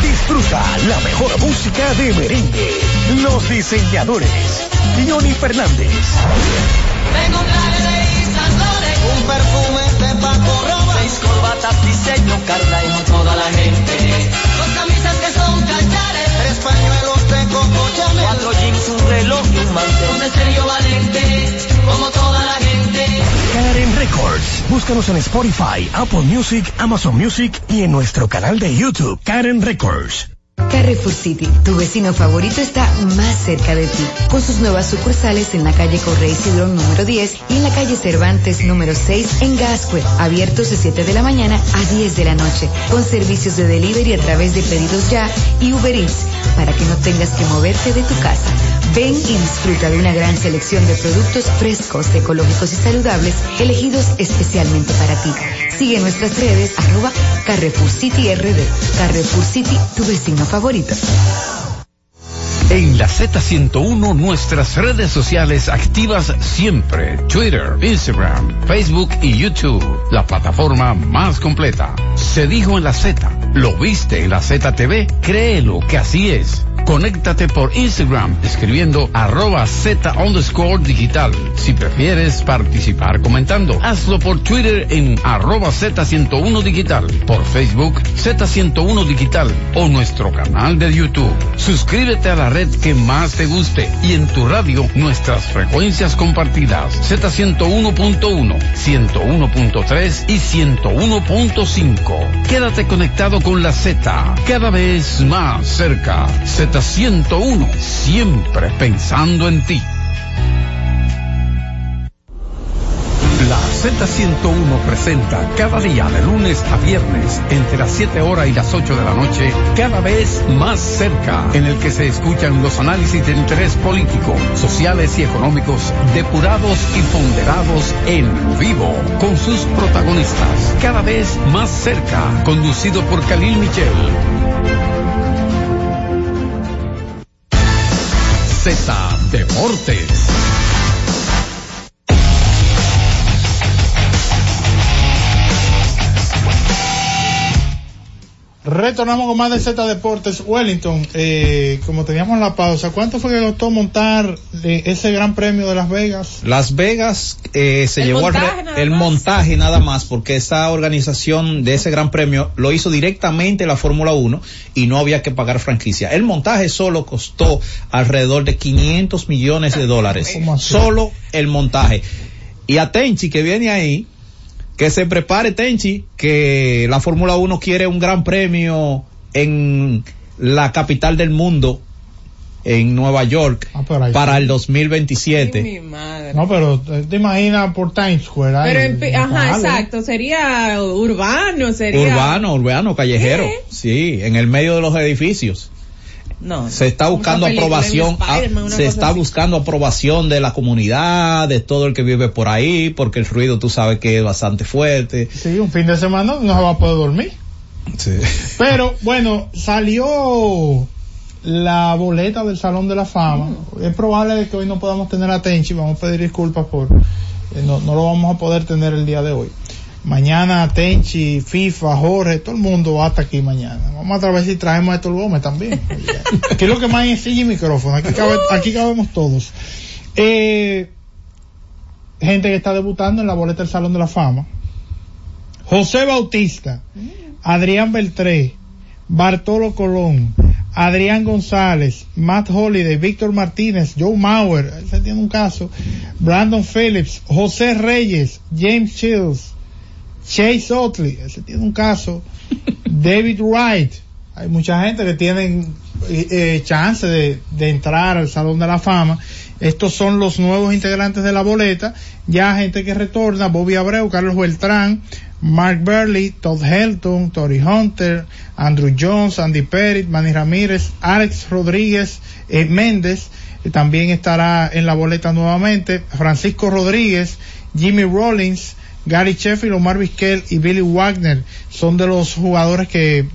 Disfruta la mejor música de merengue. Los diseñadores, Johnny Fernández. Tengo un traje de Isandore, un perfume de Paco Roba, 6 corbatas diseño Carla, toda la gente. 2 camisas que son cachares, 3 pañuelos de Coco Chanel, 4 jeans, un reloj y un mantel. Un estéreo valente, como toda la gente. Karen Records. Búscanos en Spotify, Apple Music, Amazon Music y en nuestro canal de YouTube, Karen Records. Carrefour City, tu vecino favorito está más cerca de ti, con sus nuevas sucursales en la calle Correy Cidrón número 10 y en la calle Cervantes número 6 en Gascue, abiertos de 7 de la mañana a 10 de la noche, con servicios de delivery a través de Pedidos Ya y Uber Eats, para que no tengas que moverte de tu casa. Ven y disfruta de una gran selección de productos frescos, ecológicos y saludables, elegidos especialmente para ti. Sigue nuestras redes, @ Carrefour City RD. Carrefour City, tu vecino favorito. En la Z101, nuestras redes sociales activas siempre. Twitter, Instagram, Facebook y YouTube. La plataforma más completa. Se dijo en la Z. ¿Lo viste en la ZTV? Créelo que así es. Conéctate por Instagram escribiendo @Z_digital. Si prefieres participar comentando, hazlo por Twitter en @Z101digital, por Facebook Z101digital o nuestro canal de YouTube. Suscríbete a la red que más te guste y en tu radio nuestras frecuencias compartidas: Z101.1, 101.3 y 101.5. Quédate conectado con la Z, cada vez más cerca. Z101, siempre pensando en ti. La Z101 presenta cada día de lunes a viernes, entre las 7 horas y las 8 de la noche, Cada vez más cerca, en el que se escuchan los análisis de interés político, sociales y económicos, depurados y ponderados en vivo, con sus protagonistas. Cada vez más cerca, conducido por Khalil Michel. Z Deportes. Retornamos con más de Z Deportes. Wellington, como teníamos la pausa, ¿cuánto fue que costó montar ese Gran Premio de Las Vegas? Las Vegas se llevó el montaje nada más, porque esa organización de ese Gran Premio lo hizo directamente la Fórmula 1 y no había que pagar franquicia. El montaje solo costó alrededor de $500 millones. Solo el montaje. Y a Tenchi, que viene ahí, que se prepare Tenchi, que la Fórmula 1 quiere un gran premio en la capital del mundo, en Nueva York, para el 2027. Ay, mi madre. No, pero te imaginas por Times Square. Pero exacto, sería urbano, urbano, callejero. ¿Qué? Sí, en el medio de los edificios. No, se está buscando aprobación, buscando aprobación de la comunidad, de todo el que vive por ahí, porque el ruido tú sabes que es bastante fuerte. Sí, un fin de semana no se va a poder dormir. Sí. Pero bueno, salió la boleta del Salón de la Fama. Es probable que hoy no podamos tener a Tenchi, vamos a pedir disculpas no lo vamos a poder tener el día de hoy. Mañana Tenchi, FIFA, Jorge, todo el mundo va hasta aquí mañana. Vamos a ver si traemos a Héctor Gómez también. Que es lo que más exige el micrófono. Aquí cabemos todos. Gente que está debutando en la boleta del Salón de la Fama. José Bautista, Adrián Beltré, Bartolo Colón, Adrián González, Matt Holiday, Víctor Martínez, Joe Mauer, ese tiene un caso, Brandon Phillips, José Reyes, James Shields, Chase Utley, ese tiene un caso, David Wright. Hay mucha gente que tienen chance de entrar al Salón de la Fama. Estos son los nuevos integrantes de la boleta. Ya gente que retorna: Bobby Abreu, Carlos Beltrán, Mark Burley, Todd Helton, Tory Hunter, Andrew Jones, Andy Pettit, Manny Ramírez, Alex Rodríguez Méndez. También estará en la boleta nuevamente Francisco Rodríguez, Jimmy Rollins, Gary Sheffield, Omar Vizquel y Billy Wagner. Son de los jugadores que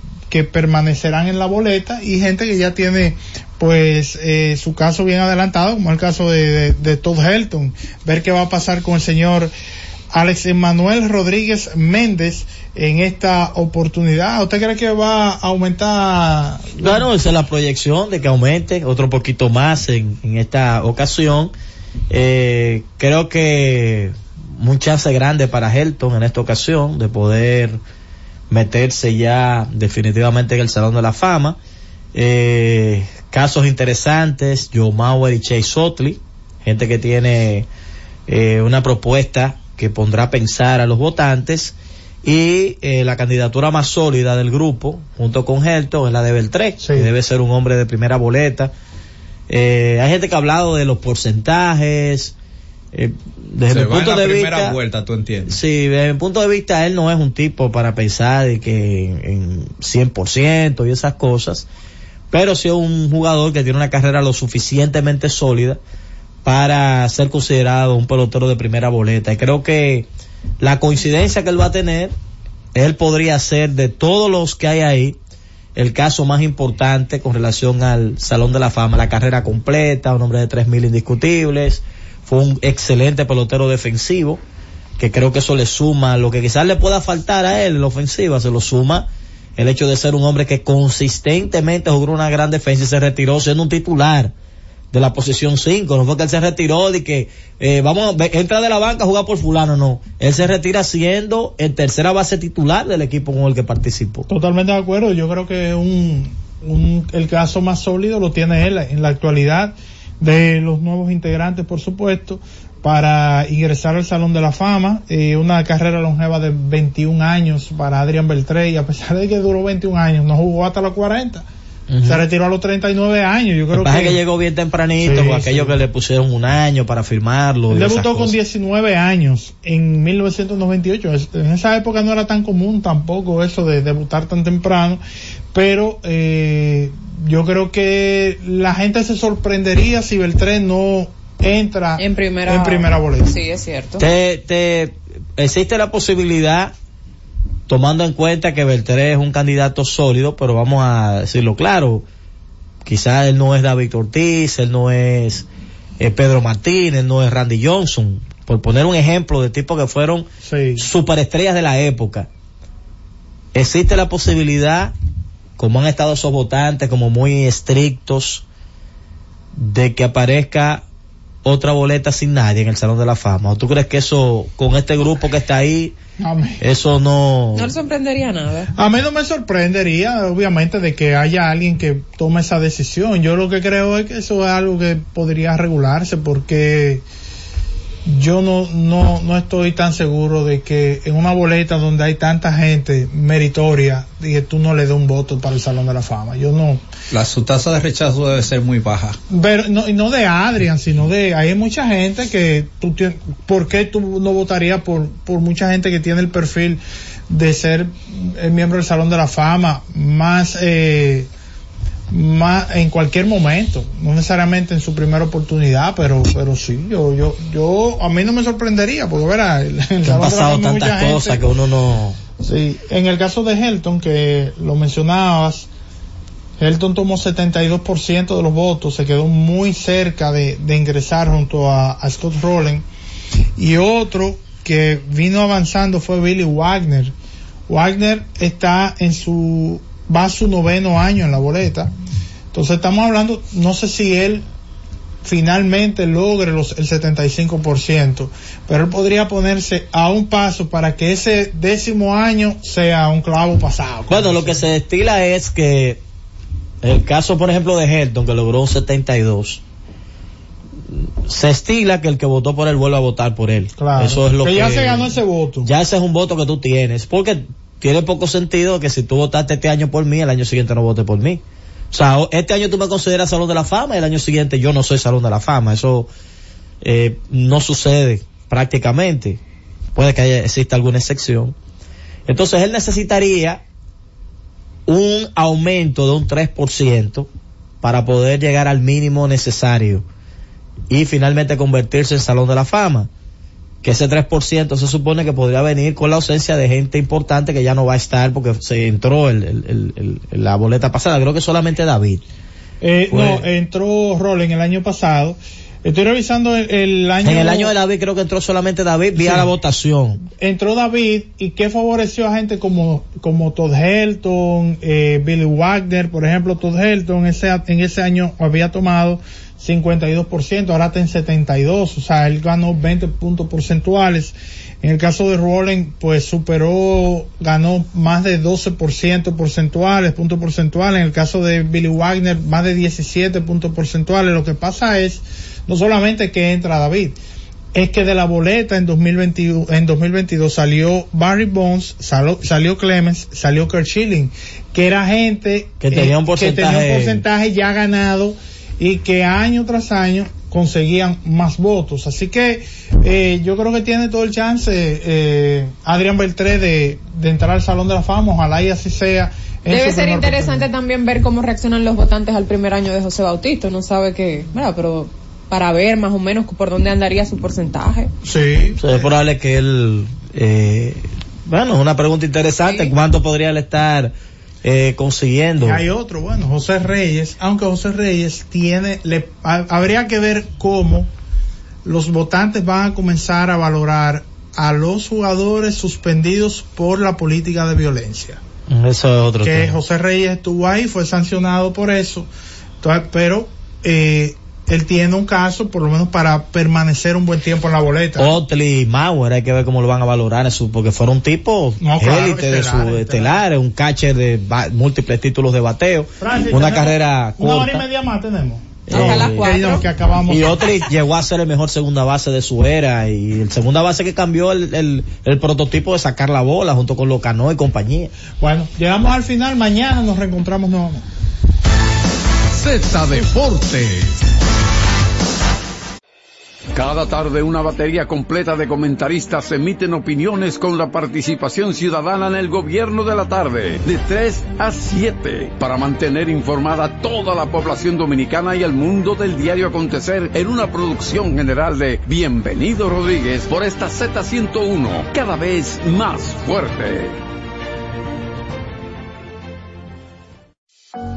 permanecerán en la boleta, y gente que ya tiene pues su caso bien adelantado, como el caso de Todd Helton. Ver qué va a pasar con el señor Alex Emmanuel Rodríguez Méndez en esta oportunidad. ¿Usted cree que va a aumentar? Claro, esa es la proyección de que aumente otro poquito más en esta ocasión. Creo que un chance grande para Helton en esta ocasión de poder meterse ya definitivamente en el Salón de la Fama. Casos interesantes: Joe Mauer y Chase Utley, gente que tiene una propuesta que pondrá a pensar a los votantes. Y la candidatura más sólida del grupo, junto con Helton, es la de Beltré, sí, que debe ser un hombre de primera boleta. Hay gente que ha hablado de los porcentajes. Desde mi punto de vista, vuelta, ¿tú entiendes? Sí, desde mi punto de vista, él no es un tipo para pensar de que en 100% y esas cosas, pero sí es un jugador que tiene una carrera lo suficientemente sólida para ser considerado un pelotero de primera boleta. Y creo que la coincidencia que él va a tener, él podría ser, de todos los que hay ahí, el caso más importante con relación al Salón de la Fama. La carrera completa, un hombre de 3,000 indiscutibles, fue un excelente pelotero defensivo, que creo que eso le suma. Lo que quizás le pueda faltar a él en la ofensiva, se lo suma el hecho de ser un hombre que consistentemente jugó una gran defensa y se retiró siendo un titular de la posición 5, no fue que él se retiró de que entra de la banca a jugar por fulano, no. Él se retira siendo el tercera base titular del equipo con el que participó. Totalmente de acuerdo. Yo creo que el caso más sólido lo tiene él en la actualidad, de los nuevos integrantes, por supuesto, para ingresar al Salón de la Fama. Una carrera longeva de 21 años para Adrian Beltré, y a pesar de que duró 21 años, no jugó hasta los 40. Se retiró a los 39 años. Yo creo que llegó bien tempranito, sí, con aquellos que le pusieron un año para firmarlo. Él debutó con 19 años en 1998. En esa época no era tan común tampoco eso de debutar tan temprano, pero yo creo que la gente se sorprendería si Beltré no entra en primera boleta. Sí, es cierto. Existe la posibilidad, tomando en cuenta que Beltré es un candidato sólido, pero vamos a decirlo claro, quizás él no es David Ortiz, él no es Pedro Martínez, él no es Randy Johnson, por poner un ejemplo de tipos que fueron superestrellas de la época. Existe la posibilidad, como han estado esos votantes como muy estrictos, de que aparezca otra boleta sin nadie en el Salón de la Fama. ¿O tú crees que eso, con este grupo que está ahí, eso no... No le sorprendería nada? A mí no me sorprendería, obviamente, de que haya alguien que tome esa decisión. Yo lo que creo es que eso es algo que podría regularse, porque yo no estoy tan seguro de que en una boleta donde hay tanta gente meritoria, dije, tú no le des un voto para el Salón de la Fama. Yo no. Su tasa de rechazo debe ser muy baja. Pero no de Adrian, sino de, hay mucha gente que tú tienes, ¿por qué tú no votarías por mucha gente que tiene el perfil de ser el miembro del Salón de la Fama más en cualquier momento, no necesariamente en su primera oportunidad, pero sí, yo a mí no me sorprendería, porque verá, han pasado tantas cosas que uno no. Sí, en el caso de Helton, que lo mencionabas, Helton tomó 72% de los votos, se quedó muy cerca de ingresar junto a Scott Rowland, y otro que vino avanzando fue Billy Wagner. Wagner está en su, va a su 9º año en la boleta. Entonces estamos hablando, no sé si él finalmente logre el 75%, pero él podría ponerse a un paso para que ese 10º año sea un clavo pasado. Bueno, lo que se destila es que el caso, por ejemplo, de Helton, que logró un 72, se estila que el que votó por él vuelva a votar por él. Claro, eso es lo que ya se ganó ese voto. Ya ese es un voto que tú tienes, porque tiene poco sentido que si tú votaste este año por mí, el año siguiente no votes por mí. O sea, este año tú me consideras Salón de la Fama y el año siguiente yo no soy Salón de la Fama. Eso no sucede prácticamente. Puede que exista alguna excepción. Entonces él necesitaría un aumento de un 3% para poder llegar al mínimo necesario y finalmente convertirse en Salón de la Fama, que ese 3% se supone que podría venir con la ausencia de gente importante que ya no va a estar porque se entró la boleta pasada. Creo que solamente David. No, entró Roland el año pasado. Estoy revisando el año... En el año de David creo que entró solamente David vía sí, la votación. Entró David, y que favoreció a gente como Todd Helton, Billy Wagner, por ejemplo. Todd Helton en ese año había tomado 52%, ahora está en 72%, o sea, él ganó 20 puntos porcentuales. En el caso de Roland, pues ganó más de 12% puntos porcentuales. En el caso de Billy Wagner, más de 17 puntos porcentuales. Lo que pasa es, no solamente que entra David, es que de la boleta en 2022 salió Barry Bonds, salió Clemens, salió Curt Schilling, que era gente que tenía un porcentaje ya ganado y que año tras año conseguían más votos. Así que yo creo que tiene todo el chance Adrian Beltré de entrar al Salón de la Fama, ojalá y así sea. Debe ser interesante también ver cómo reaccionan los votantes al primer año de José Bautista. No sabe qué, pero para ver más o menos por dónde andaría su porcentaje. Sí. O sea, es probable que él, una pregunta interesante, sí. ¿Cuánto podría él estar consiguiendo? Y hay otro, José Reyes, aunque José Reyes habría que ver cómo los votantes van a comenzar a valorar a los jugadores suspendidos por la política de violencia. Eso es otro tema. José Reyes estuvo ahí, fue sancionado por eso. Entonces, pero él tiene un caso, por lo menos, para permanecer un buen tiempo en la boleta. Otley Mauer, hay que ver cómo lo van a valorar, porque fueron un tipo élite de sus estelares, un catcher de múltiples títulos de bateo, Francis, una carrera corta. Una hora y media más tenemos. Y Otley llegó a ser el mejor segunda base de su era, y el segunda base que cambió el prototipo de sacar la bola junto con Locano y compañía. Bueno, llegamos al final, mañana nos reencontramos nuevamente. Z Deportes. Cada tarde una batería completa de comentaristas emiten opiniones con la participación ciudadana en el gobierno de la tarde, de 3 a 7, para mantener informada a toda la población dominicana y al mundo del diario acontecer en una producción general de Bienvenido Rodríguez por esta Z101, cada vez más fuerte.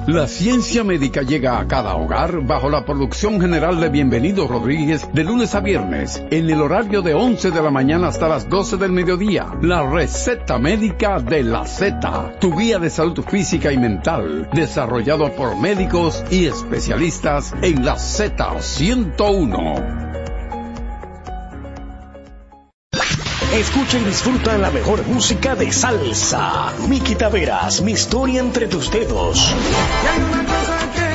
La ciencia médica llega a cada hogar bajo la producción general de Bienvenido Rodríguez de lunes a viernes en el horario de 11 de la mañana hasta las 12 del mediodía. La receta médica de la Z, tu guía de salud física y mental, desarrollado por médicos y especialistas en la Z101. Escucha y disfruta la mejor música de salsa. Miki Taveras, Mi Historia Entre Tus Dedos. Y hay una cosa que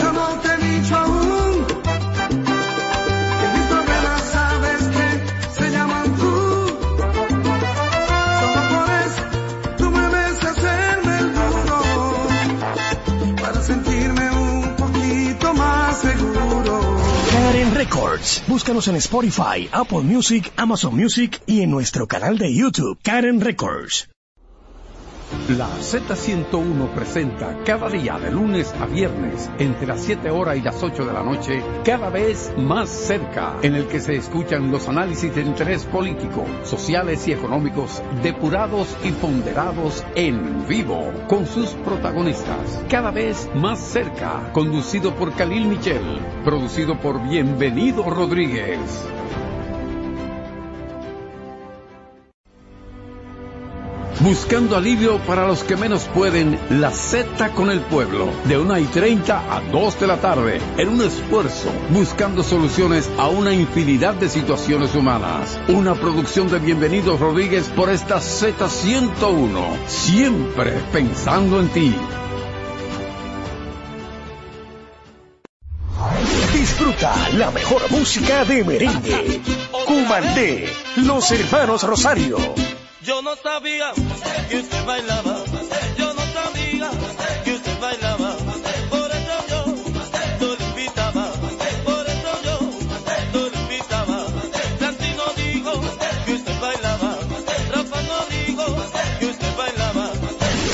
yo no te he dicho aún, que mis problemas sabes que se llaman tú. Solo por eso tú me ves hacerme el duro, para sentirme un poquito más seguro. Karen Records. Búscanos en Spotify, Apple Music, Amazon Music y en nuestro canal de YouTube, Karen Records. La Z101 presenta cada día de lunes a viernes, entre las 7 horas y las 8 de la noche, Cada Vez Más Cerca, en el que se escuchan los análisis de interés político, sociales y económicos, depurados y ponderados en vivo, con sus protagonistas. Cada Vez Más Cerca, conducido por Khalil Michel, producido por Bienvenido Rodríguez. Buscando alivio para los que menos pueden, La Z con el Pueblo, de 1:30 a 2 de la tarde, en un esfuerzo, buscando soluciones a una infinidad de situaciones humanas. Una producción de Bienvenidos Rodríguez por esta Z101, siempre pensando en ti. Disfruta la mejor música de merengue. Cumandé, los hermanos Rosario. Yo no sabía que usted bailaba. Yo no sabía que usted bailaba. Por eso yo no lo invitaba. Por eso yo no lo invitaba. Santi no digo que usted bailaba. Rafa no digo que usted bailaba.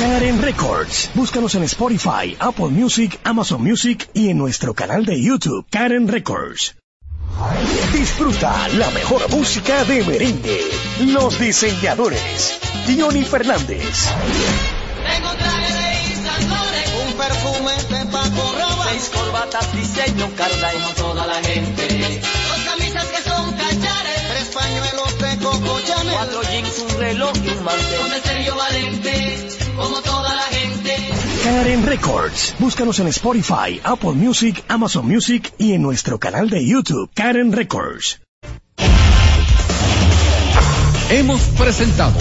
Karen Records. Búscanos en Spotify, Apple Music, Amazon Music y en nuestro canal de YouTube, Karen Records. Disfruta la mejor música de merengue. Los diseñadores. Johnny Fernández. Tengo un traje de Isandores, un perfume de Paco Roba, 6 corbatas diseño Carla y no toda la gente, 2 camisas que son cachares, 3 pañuelos de Coco Chanel, 4 jeans, un reloj y un mantel. Con el Sergio Valente, como toda la gente. Karen Records. Búscanos en Spotify, Apple Music, Amazon Music y en nuestro canal de YouTube, Karen Records. Hemos presentado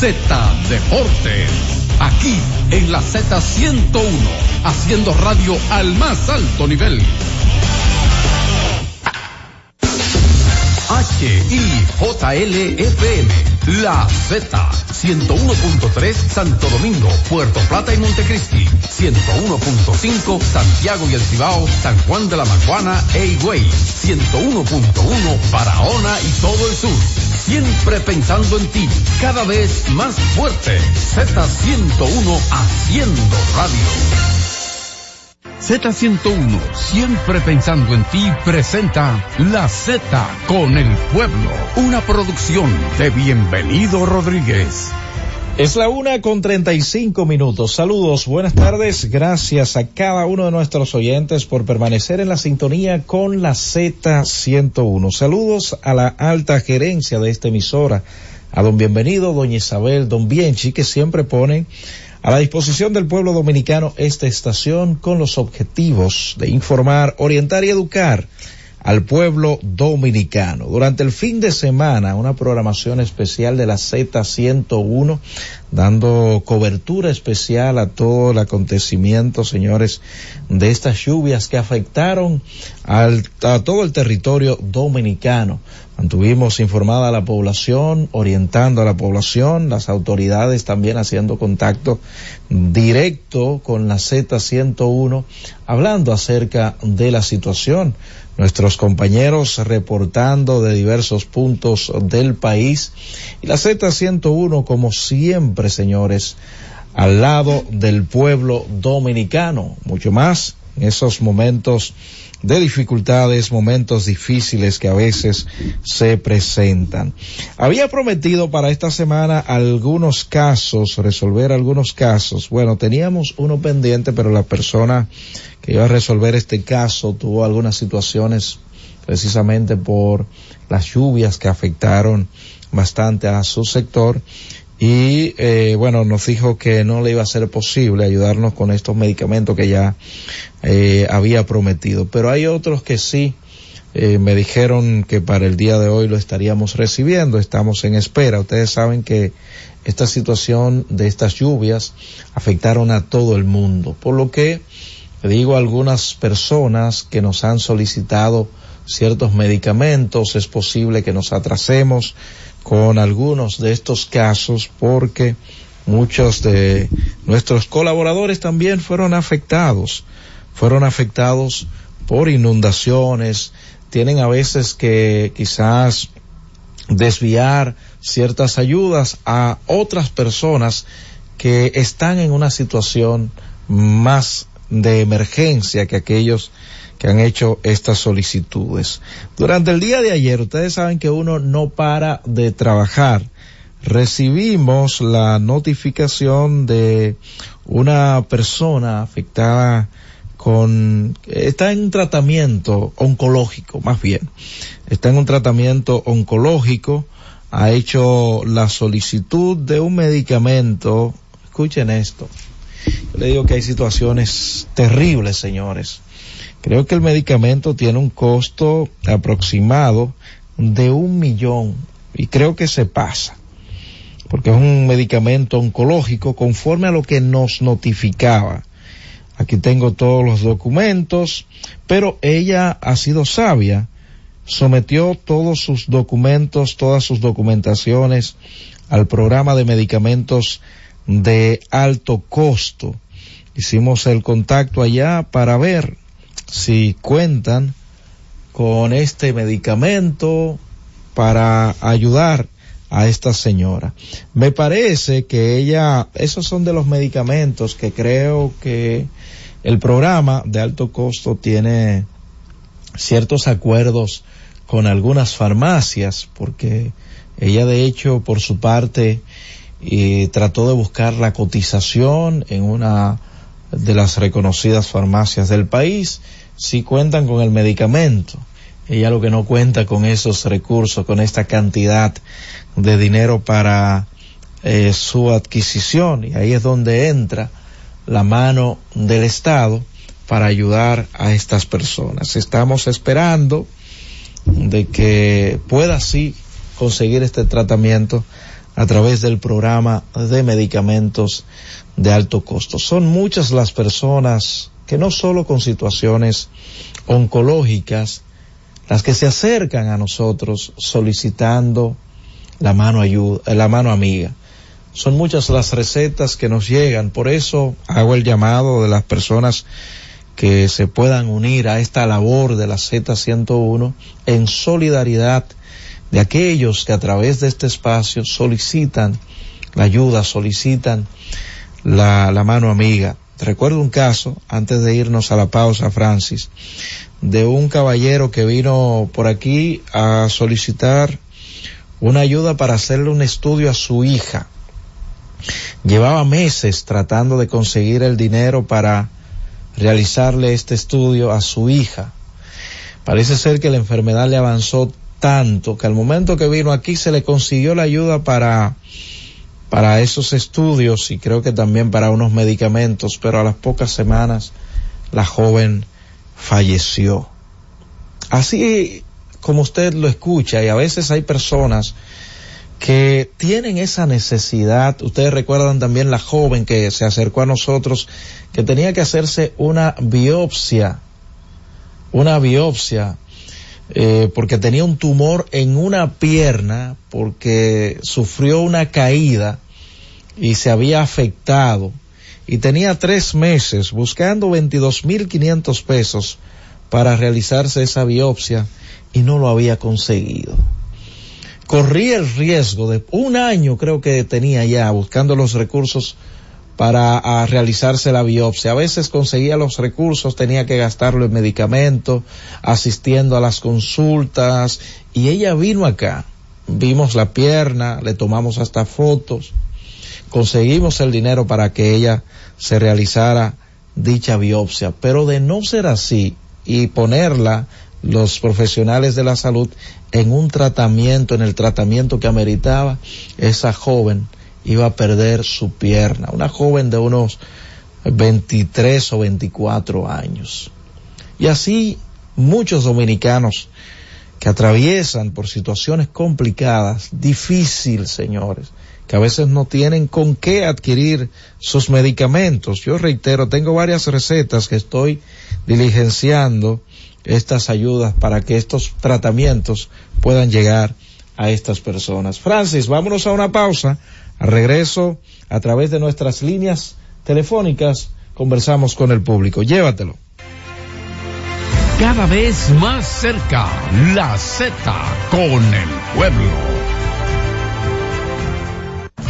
Z Deportes, aquí en la Z101, haciendo radio al más alto nivel. HIJLFM, La Z, 101.3 Santo Domingo, Puerto Plata y Montecristi, 101.5 Santiago y El Cibao, San Juan de la Maguana e Higüey, 101.1 Barahona y todo el sur. Siempre pensando en ti, cada vez más fuerte, Z101 haciendo radio. Z101, siempre pensando en ti, presenta La Z con el Pueblo, una producción de Bienvenido Rodríguez. Es la 1:35. Saludos, buenas tardes, gracias a cada uno de nuestros oyentes por permanecer en la sintonía con La Z101. Saludos a la alta gerencia de esta emisora, a don Bienvenido, doña Isabel, don Bienchi, que siempre ponen a la disposición del pueblo dominicano esta estación con los objetivos de informar, orientar y educar al pueblo dominicano. Durante el fin de semana, una programación especial de la Z101, dando cobertura especial a todo el acontecimiento, señores, de estas lluvias que afectaron a todo el territorio dominicano. Mantuvimos informada a la población, orientando a la población, las autoridades también haciendo contacto directo con la Z101, hablando acerca de la situación. Nuestros compañeros reportando de diversos puntos del país. Y la Z101, como siempre, señores, al lado del pueblo dominicano, mucho más en esos momentos de dificultades, momentos difíciles que a veces se presentan. Había prometido para esta semana algunos casos, resolver algunos casos. Bueno, teníamos uno pendiente, pero la persona que iba a resolver este caso tuvo algunas situaciones precisamente por las lluvias que afectaron bastante a su sector. Y bueno, nos dijo que no le iba a ser posible ayudarnos con estos medicamentos que ya había prometido. Pero hay otros que sí, me dijeron que para el día de hoy lo estaríamos recibiendo. Estamos en espera. Ustedes saben que esta situación de estas lluvias afectaron a todo el mundo. Por lo que digo, algunas personas que nos han solicitado ciertos medicamentos, es posible que nos atrasemos con algunos de estos casos porque muchos de nuestros colaboradores también fueron afectados por inundaciones, tienen a veces que quizás desviar ciertas ayudas a otras personas que están en una situación más de emergencia que aquellos que han hecho estas solicitudes. Durante el día de ayer, ustedes saben que uno no para de trabajar. Recibimos la notificación de una persona afectada está en un tratamiento oncológico, ha hecho la solicitud de un medicamento. Escuchen esto. Yo le digo que hay situaciones terribles, señores. Creo que el medicamento tiene un costo aproximado de $1 millón y creo que se pasa, porque es un medicamento oncológico conforme a lo que nos notificaba. Aquí tengo todos los documentos, pero ella ha sido sabia, sometió todos sus documentos, todas sus documentaciones al programa de medicamentos de alto costo. Hicimos el contacto allá para ver si cuentan con este medicamento para ayudar a esta señora. Me parece que ella, esos son de los medicamentos que creo que el programa de alto costo tiene ciertos acuerdos con algunas farmacias, porque ella de hecho por su parte trató de buscar la cotización en una de las reconocidas farmacias del país. Sí cuentan con el medicamento. Ella lo que no cuenta con esos recursos, con esta cantidad de dinero para su adquisición, y ahí es donde entra la mano del Estado para ayudar a estas personas. Estamos esperando de que pueda así conseguir este tratamiento a través del programa de medicamentos de alto costo. Son muchas las personas que no solo con situaciones oncológicas, las que se acercan a nosotros solicitando la mano amiga. Son muchas las recetas que nos llegan, por eso hago el llamado de las personas que se puedan unir a esta labor de la Z101 en solidaridad de aquellos que a través de este espacio solicitan la ayuda, solicitan la mano amiga. Recuerdo un caso, antes de irnos a la pausa, Francis, de un caballero que vino por aquí a solicitar una ayuda para hacerle un estudio a su hija. Llevaba meses tratando de conseguir el dinero para realizarle este estudio a su hija. Parece ser que la enfermedad le avanzó tanto que al momento que vino aquí se le consiguió la ayuda para esos estudios y creo que también para unos medicamentos, pero a las pocas semanas la joven falleció. Así como usted lo escucha, y a veces hay personas que tienen esa necesidad. Ustedes recuerdan también la joven que se acercó a nosotros, que tenía que hacerse una biopsia, porque tenía un tumor en una pierna, porque sufrió una caída y se había afectado. Y tenía 3 meses buscando 22.500 pesos para realizarse esa biopsia y no lo había conseguido. Corría el riesgo de 1 año, creo que tenía ya, buscando los recursos para realizarse la biopsia. A veces conseguía los recursos, tenía que gastarlo en medicamento, asistiendo a las consultas. Y ella vino acá, vimos la pierna, le tomamos hasta fotos, conseguimos el dinero para que ella se realizara dicha biopsia. Pero de no ser así y ponerla, los profesionales de la salud, en un tratamiento, en el tratamiento que ameritaba, esa joven iba a perder su pierna. Una joven de unos 23 o 24 años. Y así muchos dominicanos que atraviesan por situaciones complicadas, difíciles, señores, que a veces no tienen con qué adquirir sus medicamentos. Yo reitero, tengo varias recetas que estoy diligenciando, estas ayudas para que estos tratamientos puedan llegar a estas personas. Francis, vámonos a una pausa. Al regreso, a través de nuestras líneas telefónicas, conversamos con el público. Llévatelo. Cada vez más cerca, la Z con el pueblo.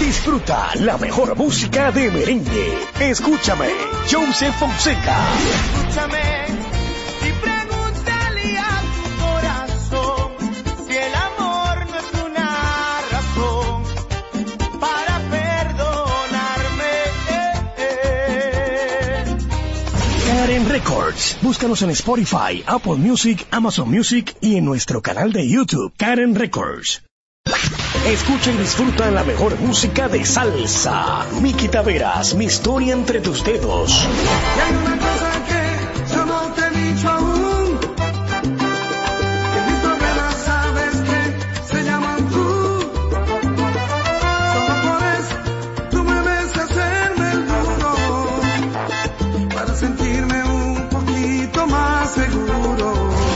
Disfruta la mejor música de merengue. Escúchame, Joseph Fonseca. Escúchame y pregúntale a tu corazón si el amor no es una razón para perdonarme. Karen Records. Búscanos en Spotify, Apple Music, Amazon Music y en nuestro canal de YouTube, Karen Records. Escucha y disfruta la mejor música de salsa. Miki Taveras, Mi Historia Entre Tus Dedos. Y hay una cosa que yo no te he dicho aún, que mis problemas sabes que se llaman tú. Solo por eso tú me ves hacerme el duro, para sentirme un poquito más seguro.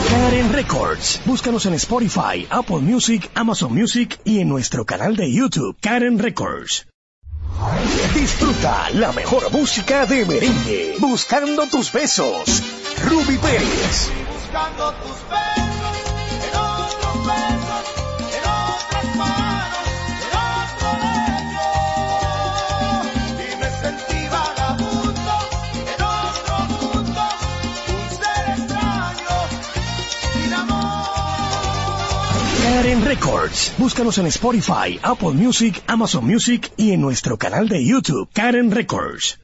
Karen Records. Búscanos en Spotify, Apple Music, Amazon Music y en nuestro canal de YouTube, Karen Records. Disfruta la mejor música de merengue. Buscando tus besos, Ruby Pérez. Buscando tus besos, en otros besos, en otras manos, en otro beso. Y me sentí vagabundo, en otro mundo, un ser extraño. Karen Records. Búscanos en Spotify, Apple Music, Amazon Music y en nuestro canal de YouTube, Karen Records.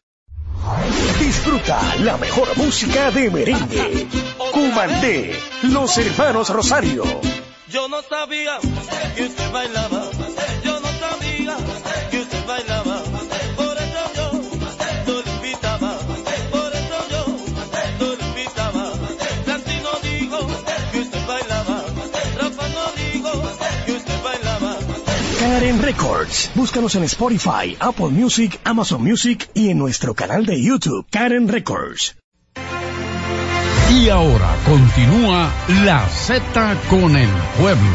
Disfruta la mejor música de merengue. Cumandé, Los Hermanos Rosario. Yo no sabía que usted bailaba. Yo no sabía que usted bailaba. Por eso yo no lo invitaba. Por eso yo no lo invitaba. Santi no digo que usted bailaba. Rafa no digo que usted bailaba. Karen Records. Búscanos en Spotify, Apple Music, Amazon Music y en nuestro canal de YouTube, Karen Records. Y ahora continúa La Z con el Pueblo.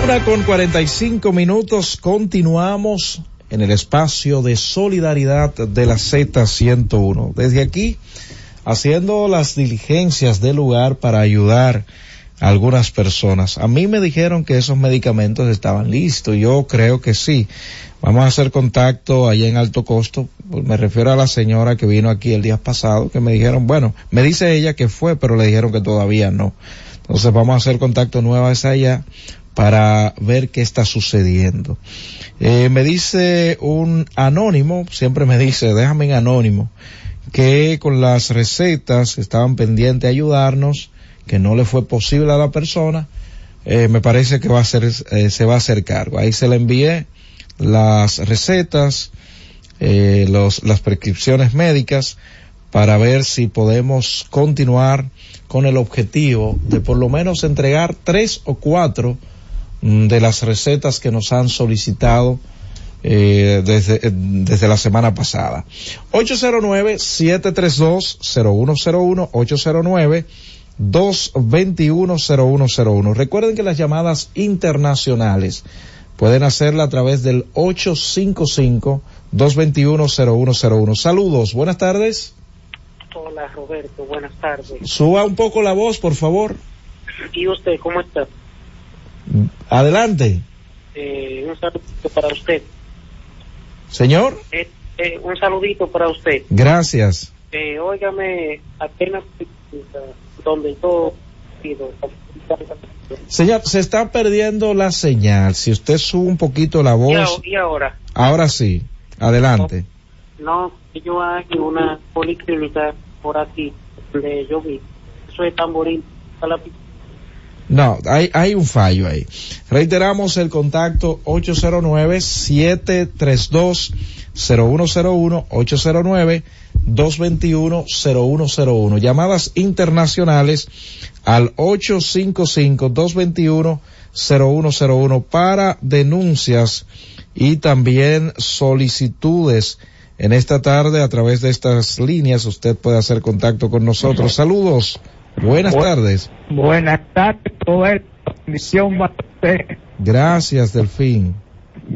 Ahora con 45 minutos continuamos en el espacio de solidaridad de la Z101. Desde aquí, haciendo las diligencias del lugar para ayudar a algunas personas. A mí me dijeron que esos medicamentos estaban listos. Yo creo que sí. Vamos a hacer contacto allá en Alto Costo. Me refiero a la señora que vino aquí el día pasado, que me dijeron, bueno, me dice ella que fue, pero le dijeron que todavía no. Entonces vamos a hacer contacto nueva esa allá para ver qué está sucediendo. Me dice un anónimo, siempre me dice, déjame en anónimo, que con las recetas estaban pendientes de ayudarnos, que no le fue posible a la persona. Me parece que va a ser, se va a hacer cargo. Ahí se le envié las recetas, las prescripciones médicas, para ver si podemos continuar con el objetivo de por lo menos entregar 3 o 4 de las recetas que nos han solicitado desde la semana pasada. 809-732-0101, 809-221-0101. Recuerden que las llamadas internacionales pueden hacerla a través del 855-221-0101. Saludos, buenas tardes. Hola, Roberto, buenas tardes. Suba un poco la voz, por favor. ¿Y usted cómo está? Adelante. Un saludito para usted. ¿Señor? Un saludito para usted. Gracias. Óigame, apenas donde yo pido. Señor, se está perdiendo la señal. Si usted sube un poquito la voz. ¿Y ahora? Ahora sí. Adelante. No, yo hay una policlínica por aquí donde yo vi. Eso es Tamboril. No, hay un fallo ahí. Reiteramos el contacto 809-732-0101, 809-221-0101. Llamadas internacionales al 855-221-0101 para denuncias y también solicitudes. En esta tarde, a través de estas líneas, usted puede hacer contacto con nosotros. Saludos. Buenas tardes. Buenas tardes, Roberto. Gracias, Delfín.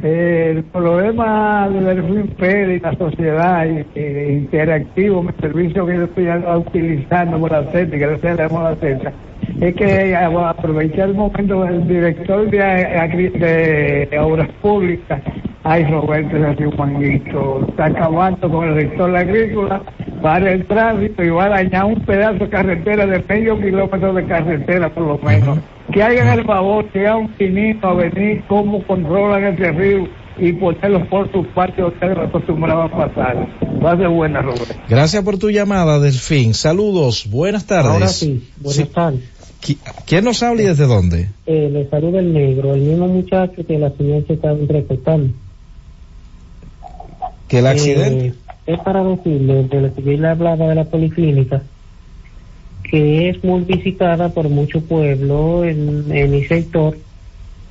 El problema de Delfín Pérez y la sociedad interactiva, el servicio que yo estoy utilizando por la CETA, gracias a la CETA, es que aprovechar el momento del director de Obras Públicas. Ay, Roberto, es así un manguito, está acabando con el sector agrícola, para el tránsito y va a dañar un pedazo de carretera de medio kilómetro de carretera, por lo menos. Que hagan el favor, que hagan un chinito a venir, cómo controlan ese río y ponerlos por sus partes, ustedes lo acostumbraban a pasar. Va a ser buena, Roberto. Gracias por tu llamada, Delfín. Saludos, buenas tardes. Ahora sí, buenas tardes. ¿Quién nos habla y desde dónde? Le saluda el negro, el mismo muchacho que la señora se estaba entrevistando. ¿Que el accidente? Es para decirle, de lo que yo le hablaba de la policlínica, que es muy visitada por mucho pueblo en mi sector,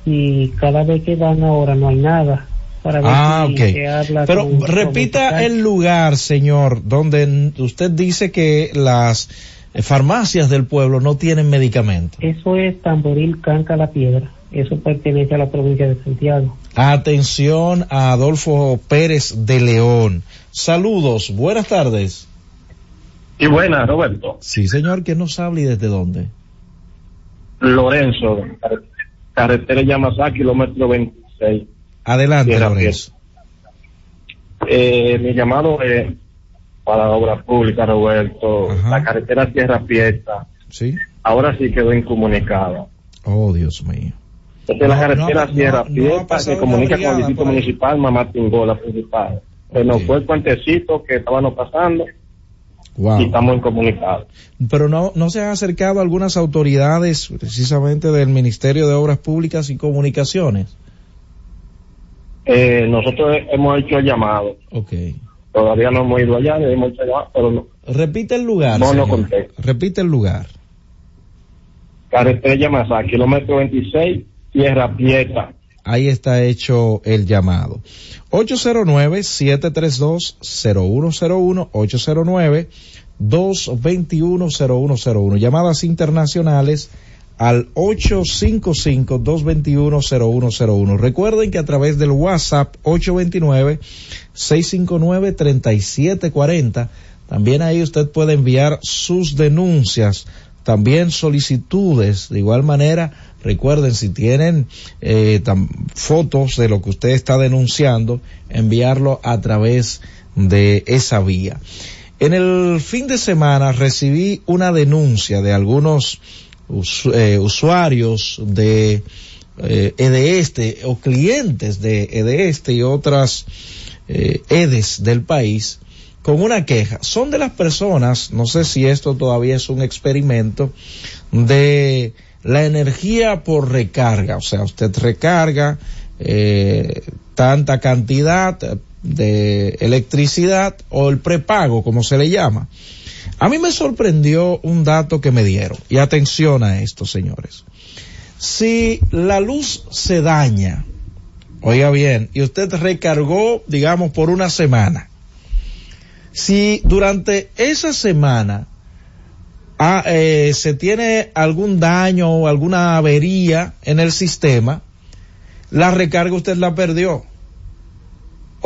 y cada vez que van ahora no hay nada. Para ver se habla. Pero repita el lugar, señor, donde usted dice que las farmacias del pueblo no tienen medicamentos. Eso es Tamboril, Canca, La Piedra. Eso pertenece a la provincia de Santiago. Atención a Adolfo Pérez de León. Saludos, buenas tardes. Y buenas, Roberto. Sí, señor, ¿quién nos habla y desde dónde? Lorenzo, carretera Yamasá, kilómetro 26. Adelante, Lorenzo. Mi llamado es para Obras Públicas, Roberto. Ajá. La carretera Tierra Prieta. Sí. Ahora sí quedó incomunicada. Oh, Dios mío. Entonces la carretera Sierra Prieta se comunica con el distrito municipal Mamá Tingó, la principal. Se nos fue el puentecito que estábamos pasando. Wow. Y estamos incomunicados. Pero no se han acercado algunas autoridades, precisamente del Ministerio de Obras Públicas y Comunicaciones. Nosotros hemos hecho el llamado. Okay. Todavía no hemos ido allá, hemos hecho el llamado, pero no. Repite el lugar. No contesto. Repite el lugar. Carretera Yamasá, kilómetro 26. Tierra Prieta. Ahí está hecho el llamado. 809-732-0101, 809-221-0101. Llamadas internacionales al 855-221-0101. Recuerden que a través del WhatsApp 829-659-3740, también ahí usted puede enviar sus denuncias, también solicitudes. De igual manera, recuerden, si tienen fotos de lo que usted está denunciando, enviarlo a través de esa vía. En el fin de semana recibí una denuncia de algunos usuarios de EDESTE o clientes de EDESTE y otras EDES del país, con una queja. Son de las personas, no sé si esto todavía es un experimento, de la energía por recarga. O sea, usted recarga tanta cantidad de electricidad, o el prepago, como se le llama. A mí me sorprendió un dato que me dieron. Y atención a esto, señores. Si la luz se daña, oiga bien, y usted recargó, digamos, por una semana, si durante esa semana se tiene algún daño o alguna avería en el sistema, la recarga usted la perdió.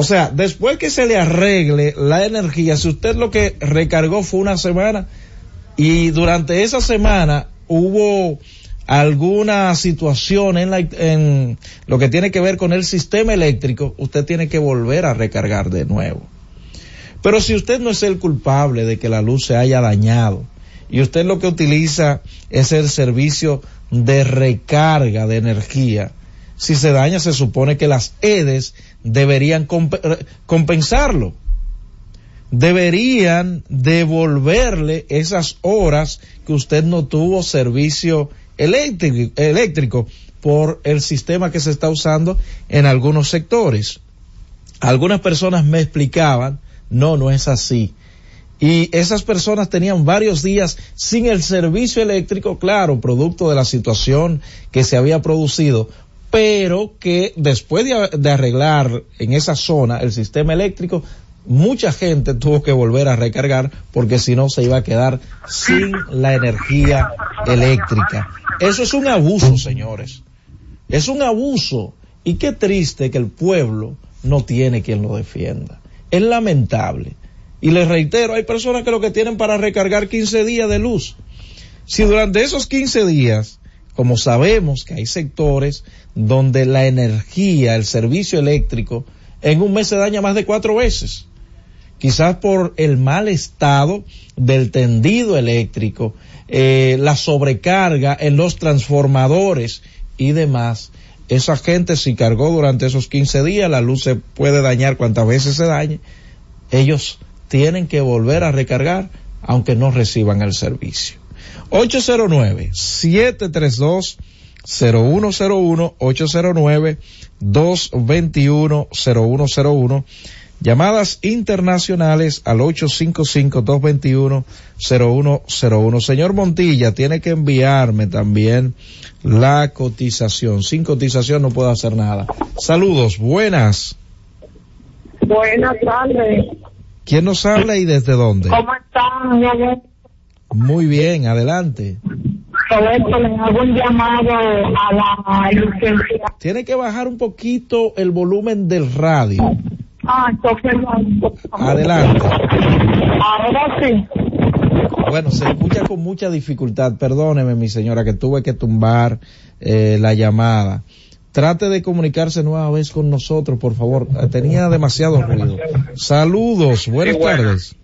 O sea, después que se le arregle la energía, si usted lo que recargó fue una semana y durante esa semana hubo alguna situación en lo que tiene que ver con el sistema eléctrico, usted tiene que volver a recargar de nuevo. Pero si usted no es el culpable de que la luz se haya dañado y usted lo que utiliza es el servicio de recarga de energía, si se daña, se supone que las EDES deberían compensarlo. Deberían devolverle esas horas que usted no tuvo servicio eléctrico por el sistema que se está usando en algunos sectores. Algunas personas me explicaban, no es así. Y esas personas tenían varios días sin el servicio eléctrico, claro, producto de la situación que se había producido, pero que después de arreglar en esa zona el sistema eléctrico, mucha gente tuvo que volver a recargar, porque si no se iba a quedar sin la energía eléctrica. Eso es un abuso, señores. Es un abuso. Y qué triste que el pueblo no tiene quien lo defienda. Es lamentable. Y les reitero, hay personas que lo que tienen para recargar 15 días de luz. Si durante esos 15 días, como sabemos que hay sectores donde la energía, el servicio eléctrico, en un mes se daña más de 4 veces, quizás por el mal estado del tendido eléctrico, la sobrecarga en los transformadores y demás. Esa gente, si cargó durante esos 15 días, la luz se puede dañar cuantas veces se dañe. Ellos tienen que volver a recargar, aunque no reciban el servicio. 809-732-0101, 809-221-0101. Llamadas internacionales al 855-221-0101. Señor Montilla, tiene que enviarme también la cotización. Sin cotización no puedo hacer nada. Saludos, buenas. Buenas tardes. ¿Quién nos habla y desde dónde? ¿Cómo están, Roberto? Muy bien, adelante. Roberto, les hago un llamado a la licencia. Tiene que bajar un poquito el volumen del radio. Ah, entonces adelante. Ahora sí. Bueno, se escucha con mucha dificultad. Perdóneme, mi señora, que tuve que tumbar la llamada. Trate de comunicarse nueva vez con nosotros, por favor. Tenía demasiado ruido. Saludos, buenas tardes.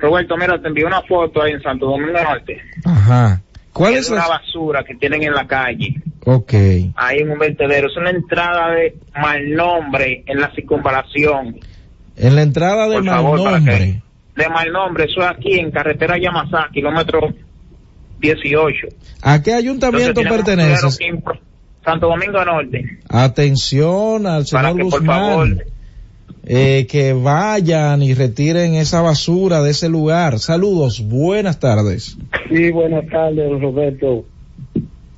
Roberto, mira, te envié una foto ahí en Santo Domingo Norte. Ajá. ¿Cuál es la basura que tienen en la calle? Okay. Ahí en un vertedero. Es una entrada de mal nombre en la circunvalación. En la entrada de por mal favor, nombre. De mal nombre. Eso es aquí en carretera Yamasá, kilómetro 18. ¿A qué ayuntamiento perteneces? Santo Domingo Norte. Atención al señor para que, Guzmán. Por favor, que vayan y retiren esa basura de ese lugar. Saludos, buenas tardes. Sí, buenas tardes, Roberto.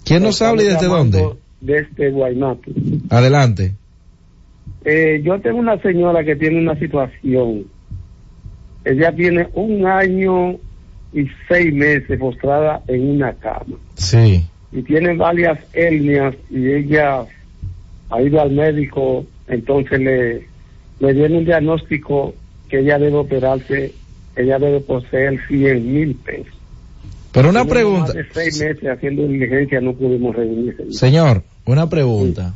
¿Quién nos habla y desde dónde? Desde Guaymato. Adelante. Yo tengo una señora que tiene una situación. Ella tiene 1 año y 6 meses postrada en una cama. Sí. Y tiene varias hernias y ella ha ido al médico, entonces le dieron un diagnóstico que ella debe operarse, ella debe poseer 100,000 pesos. Pero una pregunta. Hace 6 meses haciendo diligencia no pudimos reunirse. Señor, una pregunta. Sí.